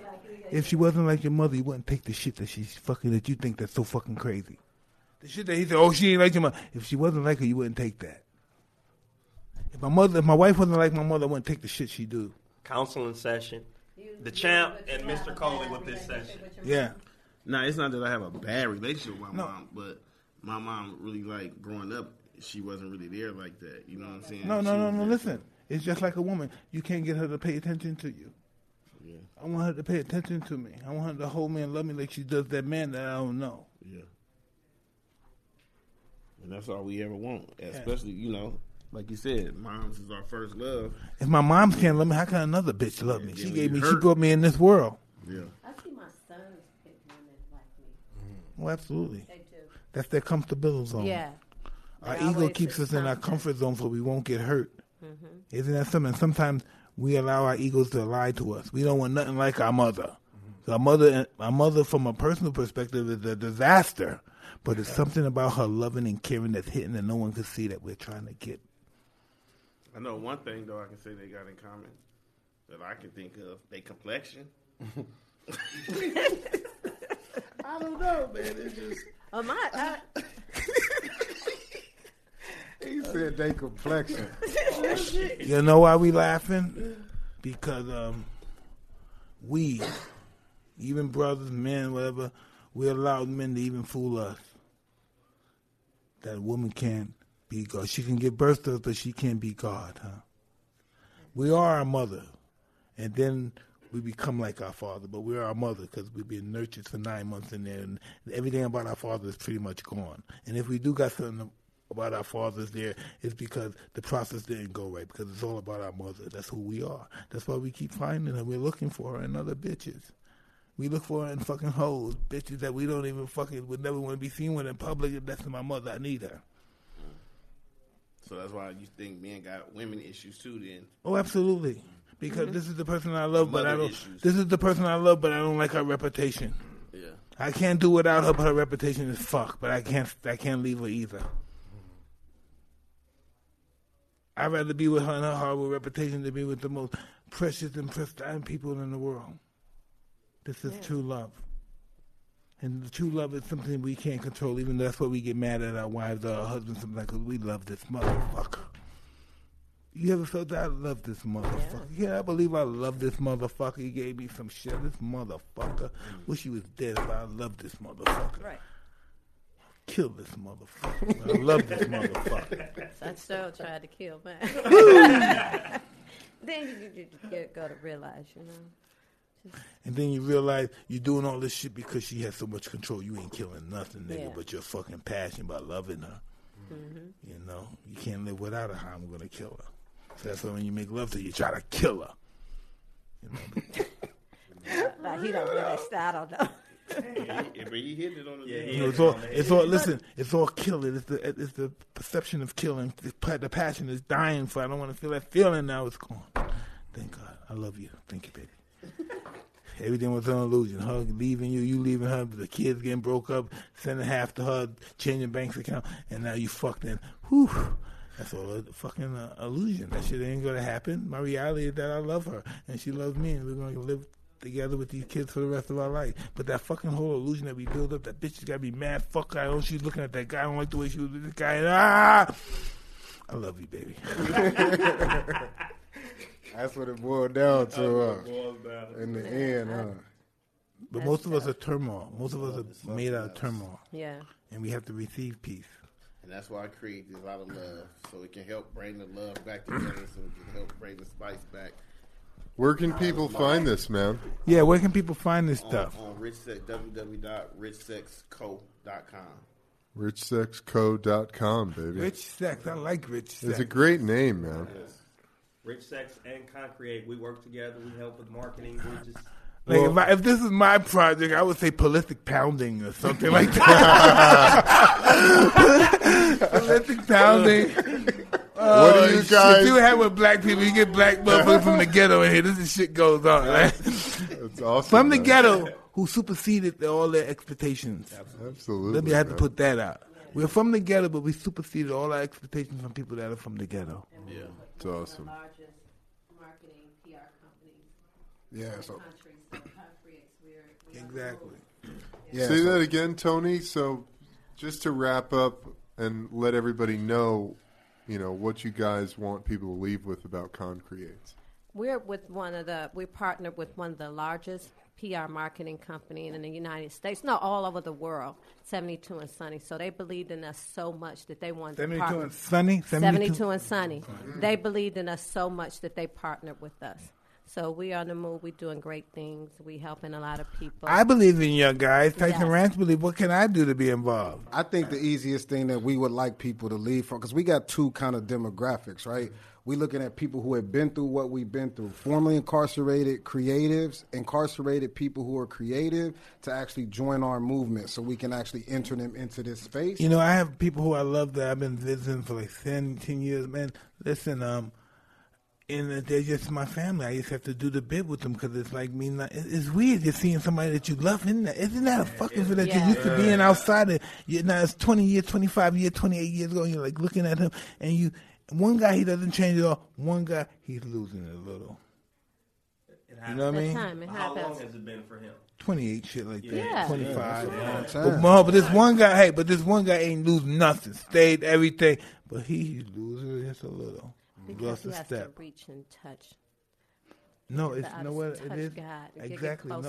If she wasn't like your mother, you wouldn't take the shit that she's fucking, that you think that's so fucking crazy. The shit that he said, oh, she ain't like your mother. If she wasn't like her, you wouldn't take that. If my wife wasn't like my mother, I wouldn't take the shit she do. Counseling session. The champ and Mr. Coley with this session. Yeah. Nah, it's not that I have a bad relationship with my mom, but... My mom really, like, growing up, she wasn't really there like that. You know what I'm saying? No, listen. It's just like a woman. You can't get her to pay attention to you. Yeah. I want her to pay attention to me. I want her to hold me and love me like she does that man that I don't know. Yeah. And that's all we ever want. Especially, you know, like you said, moms is our first love. If my mom can't love me, how can another bitch love me? She gave me, she brought me in this world. Yeah. I see my sons pick women like me. Well, absolutely. That's their comfortable zone. Yeah. Our ego keeps us in our comfort zone so we won't get hurt. Mm-hmm. Isn't that something? Sometimes we allow our egos to lie to us. We don't want nothing like our mother. Mm-hmm. Our mother, from a personal perspective, is a disaster. But it's something about her loving and caring that's hidden that no one can see that we're trying to get. I know one thing, though, I can say they got in common that I can think of. They complexion. I don't know, man. It's just... He said they complexion. You know why we laughing? Because we, even brothers, men, whatever, we allowed men to even fool us. That a woman can't be God. She can give birth to us, but she can't be God, huh? We are our mother. And then... we become like our father, but we're our mother because we've been nurtured for 9 months in there, and everything about our father is pretty much gone. And if we do got something about our fathers there, it's because the process didn't go right, because it's all about our mother. That's who we are. That's why we keep finding her. We're looking for her in other bitches. We look for her in fucking hoes, bitches that we don't even fucking would never want to be seen with in public. If that's my mother, I need her. So that's why you think men got women issues too then? Oh, absolutely. Because this is the person I love, but I don't. Issues. This is the person I love, but I don't like her reputation. Yeah, I can't do without her, but her reputation is fucked. But I can't leave her either. I'd rather be with her in her horrible reputation than be with the most precious and pristine people in the world. This is true love, and the true love is something we can't control. Even though that's why we get mad at our wives or our husbands sometimes, because we love this motherfucker. You ever felt that I love this motherfucker? Yeah, I believe I love this motherfucker. He gave me some shit. This motherfucker. Wish he was dead, but I love this motherfucker. Right. Kill this motherfucker. I love this motherfucker. So I still tried to kill mine. Then you go to realize, you know. And then you realize you're doing all this shit because she has so much control. You ain't killing nothing, nigga, but you're fucking passionate about loving her. Mm-hmm. You know, you can't live without her. I'm going to kill her. So that's why when you make love to her, you try to kill her. You know? But he don't wear that style, though. Yeah, but he hit it on the day. You know, it's all killing. It's the perception of killing. The passion is dying, so I don't want to feel that feeling now. It's gone. Thank God. I love you. Thank you, baby. Everything was an illusion. Her leaving you, you leaving her, the kids getting broke up, sending half to her, changing bank's account, and now you fucked in. Whew. That's all a fucking illusion. That shit ain't going to happen. My reality is that I love her, and she loves me, and we're going to live together with these kids for the rest of our life. But that fucking whole illusion that we build up, that bitch has got to be mad, fuck guy, oh, she's looking at that guy, I don't like the way she was with this guy, and, I love you, baby. That's what it boiled down to, in the end, huh? But most of us are turmoil. Most of us are made out of turmoil. Yeah. And we have to receive peace. And that's why I created a lot of love, so it can help bring the love back together, so it can help bring the spice back. Where can people find this, man? Yeah, where can people find this stuff? On www.richsexco.com. Richsexco.com, baby. Rich Sex. I like Rich Sex. It's a great name, man. Yes. Rich Sex and Concreate. We work together. We help with marketing. We just... Like if this is my project, I would say Prolific Pounding or something like that. Prolific Pounding. What do you guys do? Have with black people? You get black motherfuckers from the ghetto in here. This is shit goes on, right? That's awesome. From the ghetto, who superseded all their expectations. Absolutely. Let me have to put that out. We're from the ghetto, but we superseded all our expectations from people that are from the ghetto. Yeah, it's awesome. The largest marketing PR company. Yeah, so. Exactly. Yeah. Say that again, Tony. So, just to wrap up and let everybody know, you know, what you guys want people to leave with about Concreates. We're partnered with one of the largest PR marketing company in the United States, no, all over the world, 72 and Sunny. So they believed in us so much that they wanted to partner. 72 and Sunny? 72 and Sunny. They believed in us so much that they partnered with us. So we are on the move. We're doing great things. We're helping a lot of people. I believe in you guys. Tyson Ranch believe, what can I do to be involved? I think the easiest thing that we would like people to leave from, because we got two kind of demographics, right? We're looking at people who have been through what we've been through, formerly incarcerated creatives, incarcerated people who are creative to actually join our movement so we can actually enter them into this space. You know, I have people who I love that I've been visiting for like 10 years. Man, listen, and they're just my family. I just have to do the bit with them because it's like me. It's weird just seeing somebody that you love. Isn't that a fucking thing that you used to be in outside? Of, now it's 20 years, 25 years, 28 years ago, and you're like looking at him. And you, one guy, he doesn't change at all. One guy, he's losing it a little. You know what I mean? How long has it been for him? 28, shit like that. Yeah. 25. But this one guy, ain't losing nothing. Stayed everything. But he's losing it just a little. Because you have to reach and touch. No, it's nowhere. It is God. Exactly. No,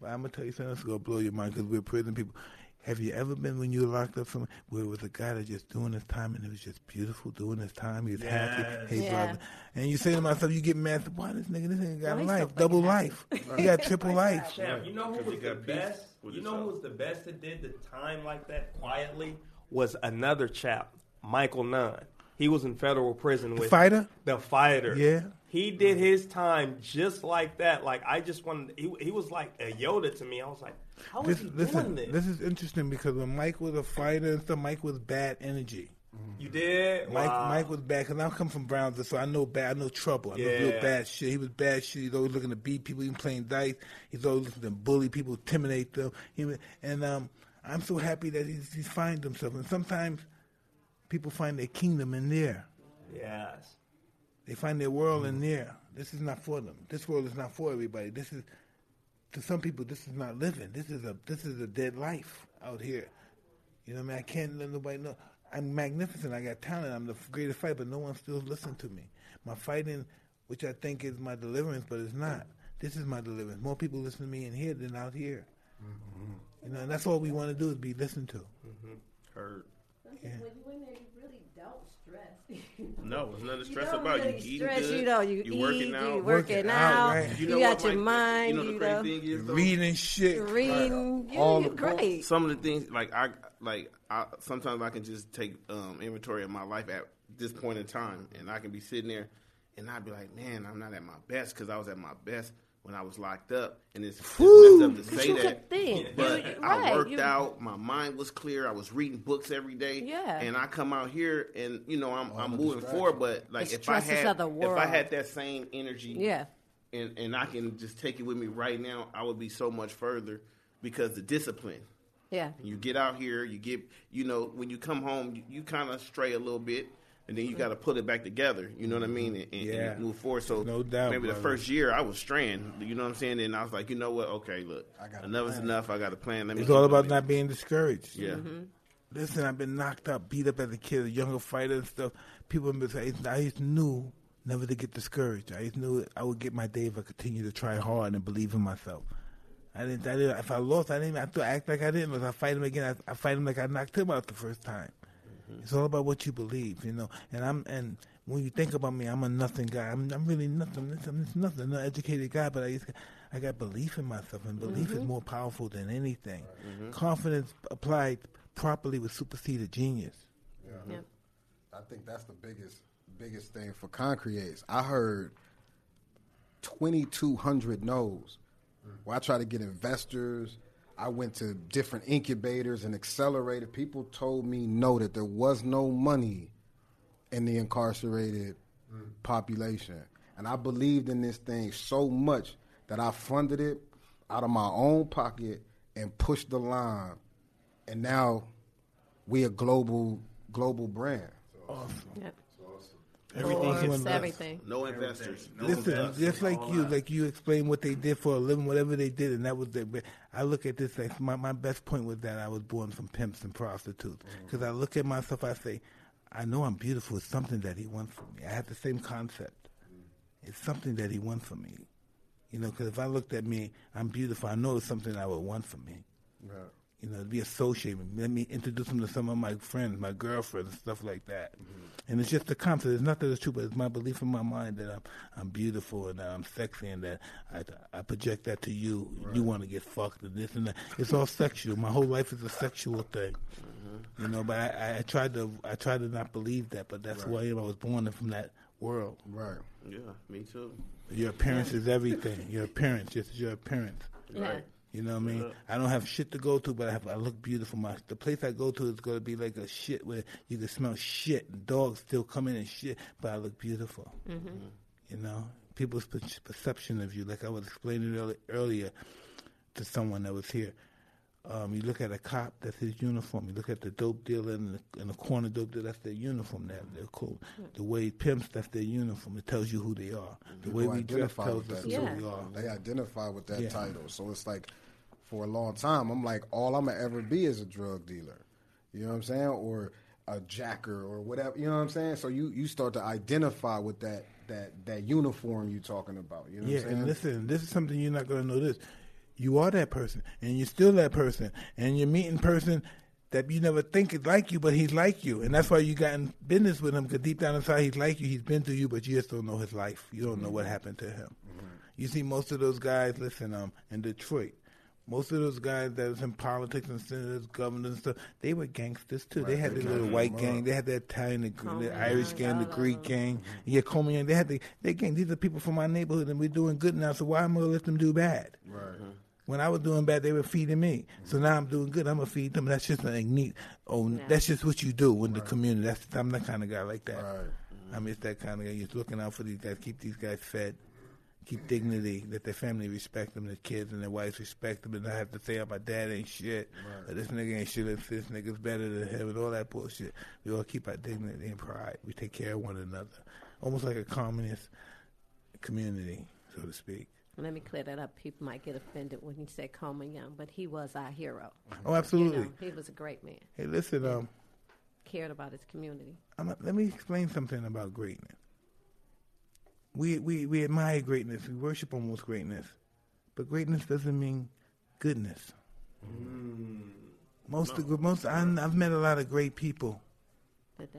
but I'm gonna tell you something that's gonna blow your mind because we're prison people. Have you ever been when you were locked up somewhere where it was a guy that just doing his time and it was just beautiful doing his time? He was happy. Hey, brother. And you say to myself, you get mad. Why this nigga? This nigga got a life, double life. He got triple life. Now, you know who was the best? You know who was the best that did the time like that quietly? Was another chap, Michael Nunn. He was in federal prison with... The fighter. Yeah. He did his time just like that. Like, I just wanted... He was like a Yoda to me. I was like, how is he doing this? This is interesting because when Mike was a fighter and stuff, Mike was bad energy. You did? Mike was bad because I come from Brownsville, so I know bad. I know trouble. I know real bad shit. He was bad shit. He's always looking to beat people. He was playing dice. He's always looking to bully people, intimidate them. I'm so happy that he's finding himself. And sometimes... people find their kingdom in there. Yes. They find their world in there. This is not for them. This world is not for everybody. This is, to some people, this is not living. This is a dead life out here. You know what I mean? I can't let nobody know. I'm magnificent. I got talent. I'm the greatest fighter, but no one still listens to me. My fighting, which I think is my deliverance, but it's not. This is my deliverance. More people listen to me in here than out here. Mm-hmm. You know, and that's all we want to do is be listened to. Mm-hmm. Heard. Yeah. When you're in there, you really don't stress. No, there's nothing to stress about. Really you stress, good. You know, you working out. You working out. Right. You got your mind. You know, the crazy thing is, though, reading shit. Reading. You're great. Some of the things, like I sometimes I can just take inventory of my life at this point in time, and I can be sitting there, and I'd be like, man, I'm not at my best because I was at my best when I was locked up, and it's messed up to say that. But I worked out. My mind was clear. I was reading books every day. Yeah. And I come out here, and you know, I'm moving forward. But like if I had that same energy, yeah, and I can just take it with me right now, I would be so much further because the discipline. Yeah. You get out here, you get, you know, when you come home, you kind of stray a little bit. And then you got to put it back together, you know what I mean, and move forward. So no doubt, maybe the first year I was straying, you know what I'm saying? And I was like, you know what? Okay, look, enough is enough. I got a plan. It's all about not being discouraged. Yeah. Mm-hmm. Listen, I've been knocked up, beat up as a kid, a younger fighter and stuff. People have been saying, I just knew never to get discouraged. I just knew I would get my day if I continued to try hard and believe in myself. I didn't. If I lost, I act like I didn't. If I fight him again, I fight him like I knocked him out the first time. It's all about what you believe, you know. And when you think about me, I'm a nothing guy. I'm really nothing. I'm just nothing. I'm not an educated guy, but I got belief in myself, and belief is more powerful than anything. Mm-hmm. Confidence applied properly would supersede a genius. Yeah. Yeah. I think that's the biggest thing for Concreates. I heard 2,200 no's. Well, I try to get investors. I went to different incubators and accelerators. People told me no, that there was no money in the incarcerated population. And I believed in this thing so much that I funded it out of my own pocket and pushed the line. And now we a global brand. Awesome. Yep. Everything. No investors. Listen, just like you explained what they did for a living, whatever they did, and that was their. I look at this like my best point was that I was born from pimps and prostitutes. Because I look at myself, I say, I know I'm beautiful. It's something that he wants from me. I have the same concept. It's something that he wants from me. You know, because if I looked at me, I'm beautiful. I know it's something I would want from me. Right. You know, to be associated with me. Let me introduce them to some of my friends, my girlfriends, and stuff like that. Mm-hmm. And it's just the concept. It's not that it's true, but it's my belief in my mind that I'm beautiful and that I'm sexy and that I project that to you. Right. You want to get fucked and this and that. It's all sexual. My whole life is a sexual thing. Mm-hmm. You know, but I tried to not believe that, but that's why I was born from that world. Right. Yeah, me too. Your appearance is everything. Your appearance, just your appearance. Yeah. Right. You know what I mean? I don't have shit to go to, but I look beautiful. The place I go to is going to be like a shit where you can smell shit and dogs still come in and shit, but I look beautiful. Mm-hmm. You know? People's perception of you, like I was explaining earlier to someone that was here. You look at a cop, that's his uniform. You look at the dope dealer in the corner dope dealer, that's their uniform. They're cool. The way pimps, that's their uniform. It tells you who they are. The way we dress tells us who we are. They identify with that title. So it's like, for a long time, I'm like, all I'm going to ever be is a drug dealer. You know what I'm saying? Or a jacker or whatever. You know what I'm saying? So you start to identify with that uniform you're talking about. You know what I'm saying? Yeah, and listen, this is something you're not going to notice. You are that person, and you're still that person, and you're meeting person that you never think is like you, but he's like you. And that's why you got in business with him, because deep down inside he's like you. He's been through you, but you just don't know his life. You don't know what happened to him. Mm-hmm. You see most of those guys, listen, in Detroit, most of those guys that was in politics and senators, governors and stuff, they were gangsters too. Right. They had their little white gang. They had the Italian, the Irish gang, the Greek gang. Yeah, Coleman. They had their gang. These are people from my neighborhood, and we're doing good now, so why am I going to let them do bad? Right. When I was doing bad, they were feeding me. So now I'm doing good. I'm going to feed them. That's just an neat. That's just what you do in the community. I'm that kind of guy like that. Right. I mean, it's that kind of guy. You're just looking out for these guys. Keep these guys fed. Keep dignity. Let their family respect them. Their kids and their wives respect them. And I have to say, oh, my dad ain't shit. Right. Or this nigga ain't shit. This nigga's better than him and all that bullshit. We all keep our dignity and pride. We take care of one another. Almost like a communist community, so to speak. Let me clear that up. People might get offended when you say Coleman Young, but he was our hero. Oh, absolutely. You know, he was a great man. Hey, listen. Cared about his community. Let me explain something about greatness. We admire greatness. We worship almost greatness. But greatness doesn't mean goodness. Mm. I've met a lot of great people,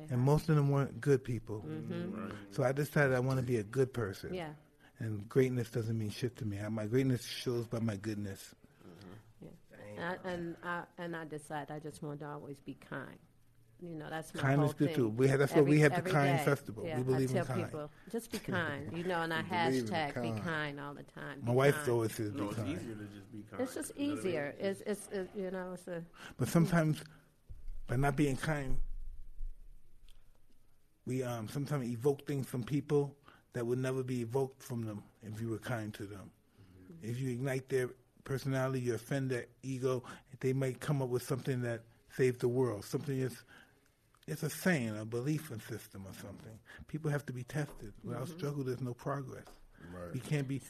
and most of them weren't good people. Mm-hmm. Right. So I decided I want to be a good person. Yeah. And greatness doesn't mean shit to me. My greatness shows by my goodness. Mm-hmm. Yeah. And I decided I just wanted to always be kind. You know, that's my whole thing. Kindness too. That's why we have the Kind Festival. Yeah, we believe in kind. People, just be kind. You know, and I hashtag be kind all the time. My wife always says be kind. No, it's easier to just be kind. It's just easier. It's you know, it's a. But sometimes, by not being kind, we sometimes evoke things from people that would never be evoked from them if you were kind to them. Mm-hmm. If you ignite their personality, you offend their ego, they might come up with something that saves the world. Something that's, it's a saying, a belief system or something. People have to be tested. Without struggle, there's no progress. Right. We can't be.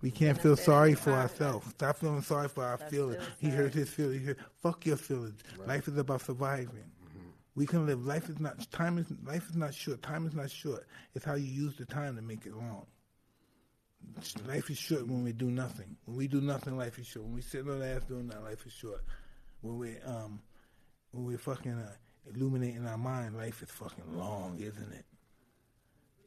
We can't feel sorry for ourselves. Stop feeling sorry for our feelings. He hurt his feelings. Fuck your feelings. Right. Life is about surviving. We can live. Life is not short. Time is not short. It's how you use the time to make it long. Life is short when we do nothing. When we do nothing, life is short. When we sit on our ass doing that, life is short. When we're fucking illuminating our mind, life is fucking long, isn't it?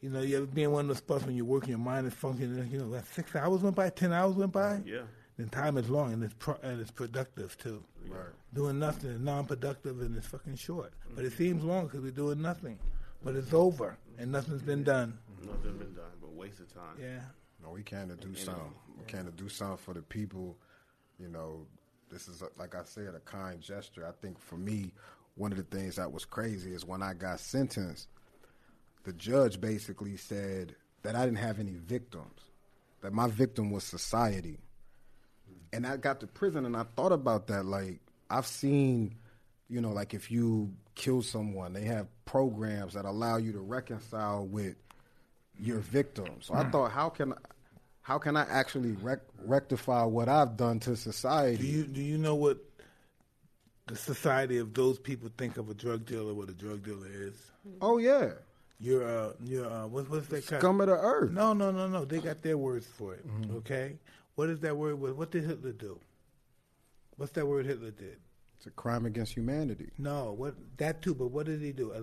You know, you ever been in one of those spots when you're working, your mind is functioning. You know, that 6 hours went by, 10 hours went by. Yeah. Then time is long and it's productive too. Right. Doing nothing is non-productive and it's fucking short. Mm-hmm. But it seems long because we're doing nothing. But it's over and nothing's been done. Nothing's been done, but waste of time. Yeah. No, we came to do something. We came to do something for the people. You know, this is, like I said, a kind gesture. I think for me, one of the things that was crazy is when I got sentenced, the judge basically said that I didn't have any victims, that my victim was society. And I got to prison and I thought about that. Like, I've seen, you know, like if you kill someone, they have programs that allow you to reconcile with your victim. So I thought, how can I actually rectify what I've done to society? Do you know what the society of those people think of a drug dealer, what a drug dealer is? Oh, yeah. You're what's that called? Scum of the earth. No. They got their words for it, okay? What is that word? What did Hitler do? What's that word Hitler did? It's a crime against humanity. No, but what did he do?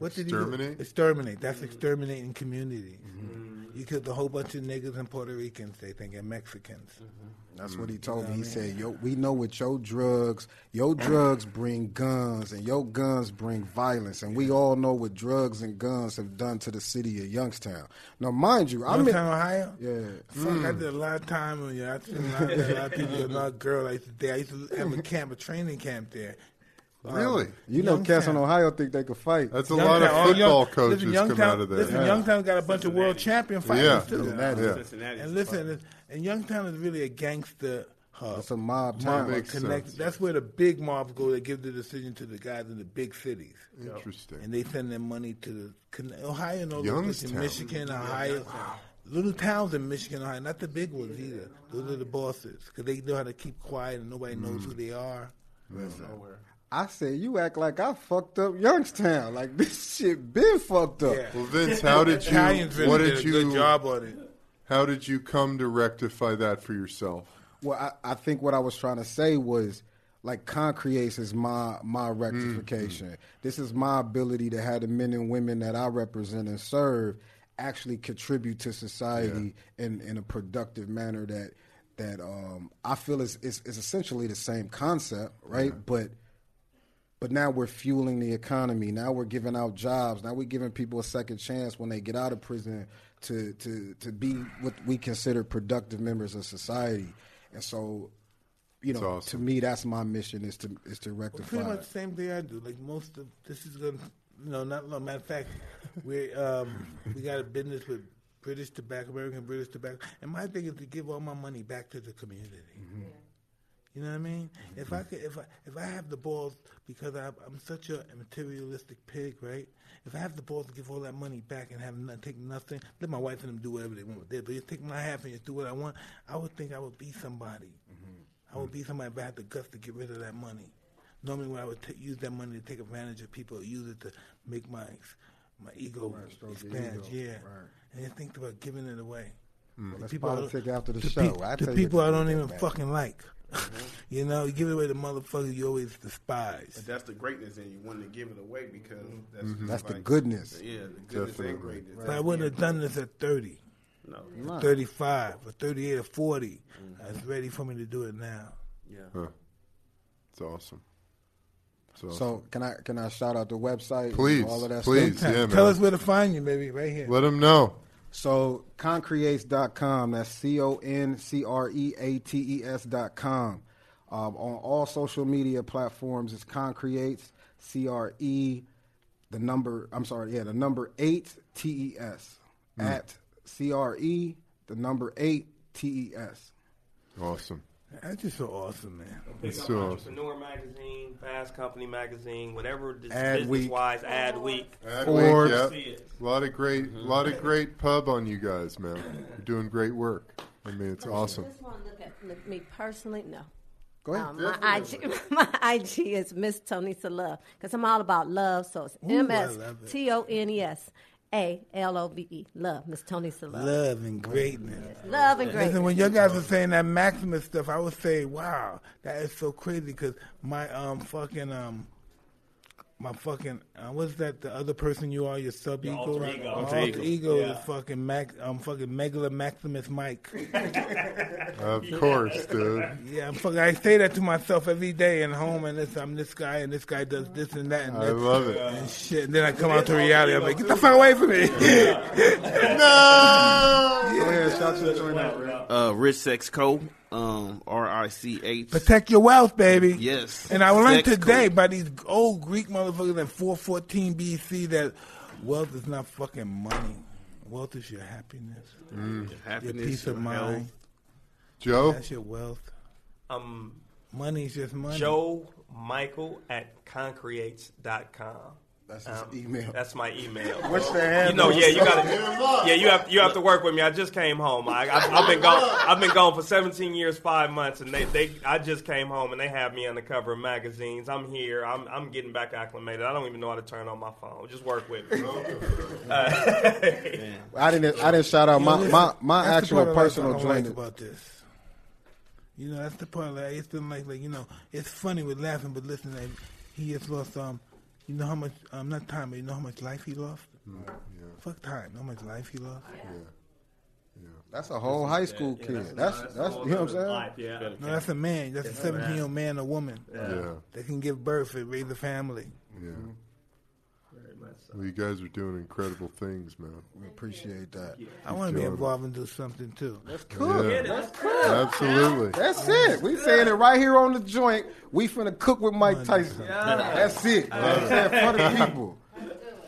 Exterminate? Exterminate. That's exterminating communities. Mm-hmm. You killed a whole bunch of niggas and Puerto Ricans, they think, and Mexicans. Mm-hmm. That's what he told me. He said, "Yo, we know what your drugs bring guns, and your guns bring violence, and we all know what drugs and guns have done to the city of Youngstown." Now, mind you, I'm in Youngstown, Ohio? Yeah. Fuck, I did a lot of time on you. I did a lot of people, a lot of girls. I used to have a training camp there. Really? You know, cats in Ohio think they could fight. That's a lot of football coaches come out of there. Listen, Youngstown got a bunch of world champion fighters, too. Cincinnati. And listen, and Youngstown is really a gangster hub. It's a mob town. That's where the big mobs go. They give the decision to the guys in the big cities. Interesting. And they send their money to Ohio and all those Michigan, Ohio. Wow. Little towns in Michigan, Ohio, not the big ones either. Those are the bosses, because they know how to keep quiet and nobody knows who they are. That's nowhere. I said, you act like I fucked up Youngstown. Like, this shit been fucked up. Yeah. Well, Vince, did you good job on it. How did you come to rectify that for yourself? Well, I think what I was trying to say was, like, Concreates is my rectification. Mm-hmm. This is my ability to have the men and women that I represent and serve actually contribute to society in a productive manner that I feel is essentially the same concept, right? Yeah. But now we're fueling the economy. Now we're giving out jobs. Now we're giving people a second chance when they get out of prison to be what we consider productive members of society. And so, you know, awesome. To me, that's my mission is to rectify. Well, pretty much the same thing I do. Like most of this is going to, you know, not long. Matter of fact, we got a business with British Tobacco, American British Tobacco, and my thing is to give all my money back to the community. Mm-hmm. Yeah. You know what I mean? Mm-hmm. If I have the balls, because I'm such a materialistic pig, right? If I have the balls to give all that money back and have take nothing, let my wife and them do whatever they want with it. But you take my half and you do what I want, I would think I would be somebody. Mm-hmm. I would be somebody if I had the guts to get rid of that money. Normally, when I would use that money to take advantage of people, use it to make my ego expand. Yeah, right. And I think about giving it away. Well, that's politics after the show. People I don't even fucking like. Mm-hmm. You know, you give it away to motherfuckers you always despise. But that's the greatness in you, wanting to give it away because that's the goodness. Yeah, the goodness and greatness. Right. But I wouldn't have done this at 30. No. At 35, or 38, or 40. Mm-hmm. It's ready for me to do it now. Yeah. It's awesome. So can I shout out the website? Please, all of that please, stuff? Yeah, tell us where to find you, baby, right here. Let them know. So Concreates.com, that's concreates.com. On all social media platforms, it's Concreates, the number eight TES, at CRE, the number 8 TES. Awesome. That's just so awesome, man. It's so Entrepreneur Magazine, Fast Company Magazine, whatever business-wise, Adweek. Adweek, yeah. A lot of great pub on you guys, man. You're doing great work. I mean, it's awesome. I just want to look at me personally. No. Go ahead. My IG is Miss Tonisa Love, because I'm all about love, so it's MSTONESALOVE, love, Miss Tony Salove. Love and greatness. Yes. Love and greatness. Listen, when you guys were saying that Maximus stuff, I would say, wow, that is so crazy, because my what's that, the other person you are, your sub-ego? Alter ego is fucking Megala Maximus Mike. Of course, dude. Yeah, I say that to myself every day at home, and I'm this guy, and this guy does this and that. And I love it. And shit, and then I come out to reality, I'm like, get the fuck away from me. No! Go ahead, shout to the Rich Sex Co. RICH. Protect your wealth, baby. Yes. And I learned today by these old Greek motherfuckers in 414 BC that wealth is not fucking money. Wealth is your happiness. Your peace of mind. Health. Joe? That's your wealth. Money's just money. Joe Michael at Concreates.com. That's his email. That's my email. What's the handle? You have to work with me. I just came home. I've been gone for 17 years, 5 months, and I just came home and they have me on the cover of magazines. I'm here. I'm getting back acclimated. I don't even know how to turn on my phone. Just work with me. I didn't shout out my actual personal joint about this. You know, that's the part. Like, it's been like it's funny with laughing, but listen, like, he has lost You know how much, not time, but you know how much life he lost? Yeah. Fuck time. How much life he lost? Yeah. That's a whole high school kid. That's you know what I'm saying? Life, yeah. No, that's a man. That's a 17-year-old man or woman. Yeah. That can give birth and raise a family. Yeah. Very much so. Well, you guys are doing incredible things, man. We appreciate that. Yeah. I want to be involved and do something, too. That's cool. Yeah. That's cool. Absolutely. That's it. We saying it right here on the joint. We finna cook with Mike Tyson. Yeah. That's it. That's it. For the people.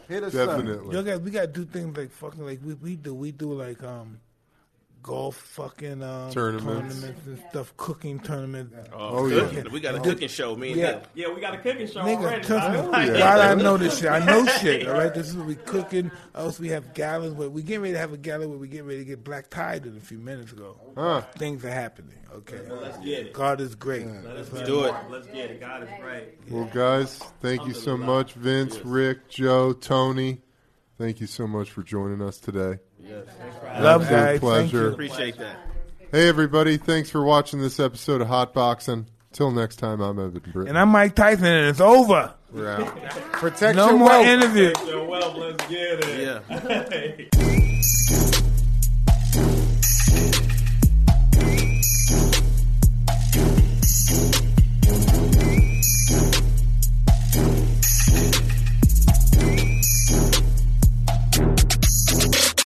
Hit us up. Definitely. Yo, guys, we got to do things like fucking, like we do like golf fucking tournaments and stuff, cooking tournaments. We got a cooking show, man. Yeah, we got a cooking show. Nigga, already. I know this shit. I know shit. All right, this is what we cooking. Else we have gallons. We getting ready to have a gallon where we getting ready to get black tied in a few minutes ago. Things are happening. Okay, well, let's get it. God is great. Yeah. Let's do it. Let's get it. God is great. Yeah. Well, guys, thank you so much, Vince, Rick, Joe, Tony. Thank you so much for joining us today. Yes. Love guys. Pleasure. Appreciate that. Hey, everybody. Thanks for watching this episode of Hotboxing. Until next time, I'm Evan Britton. And I'm Mike Tyson, and it's over. We're out. Protect your wealth. No more interview. Protect your wealth. Let's get it. Yeah.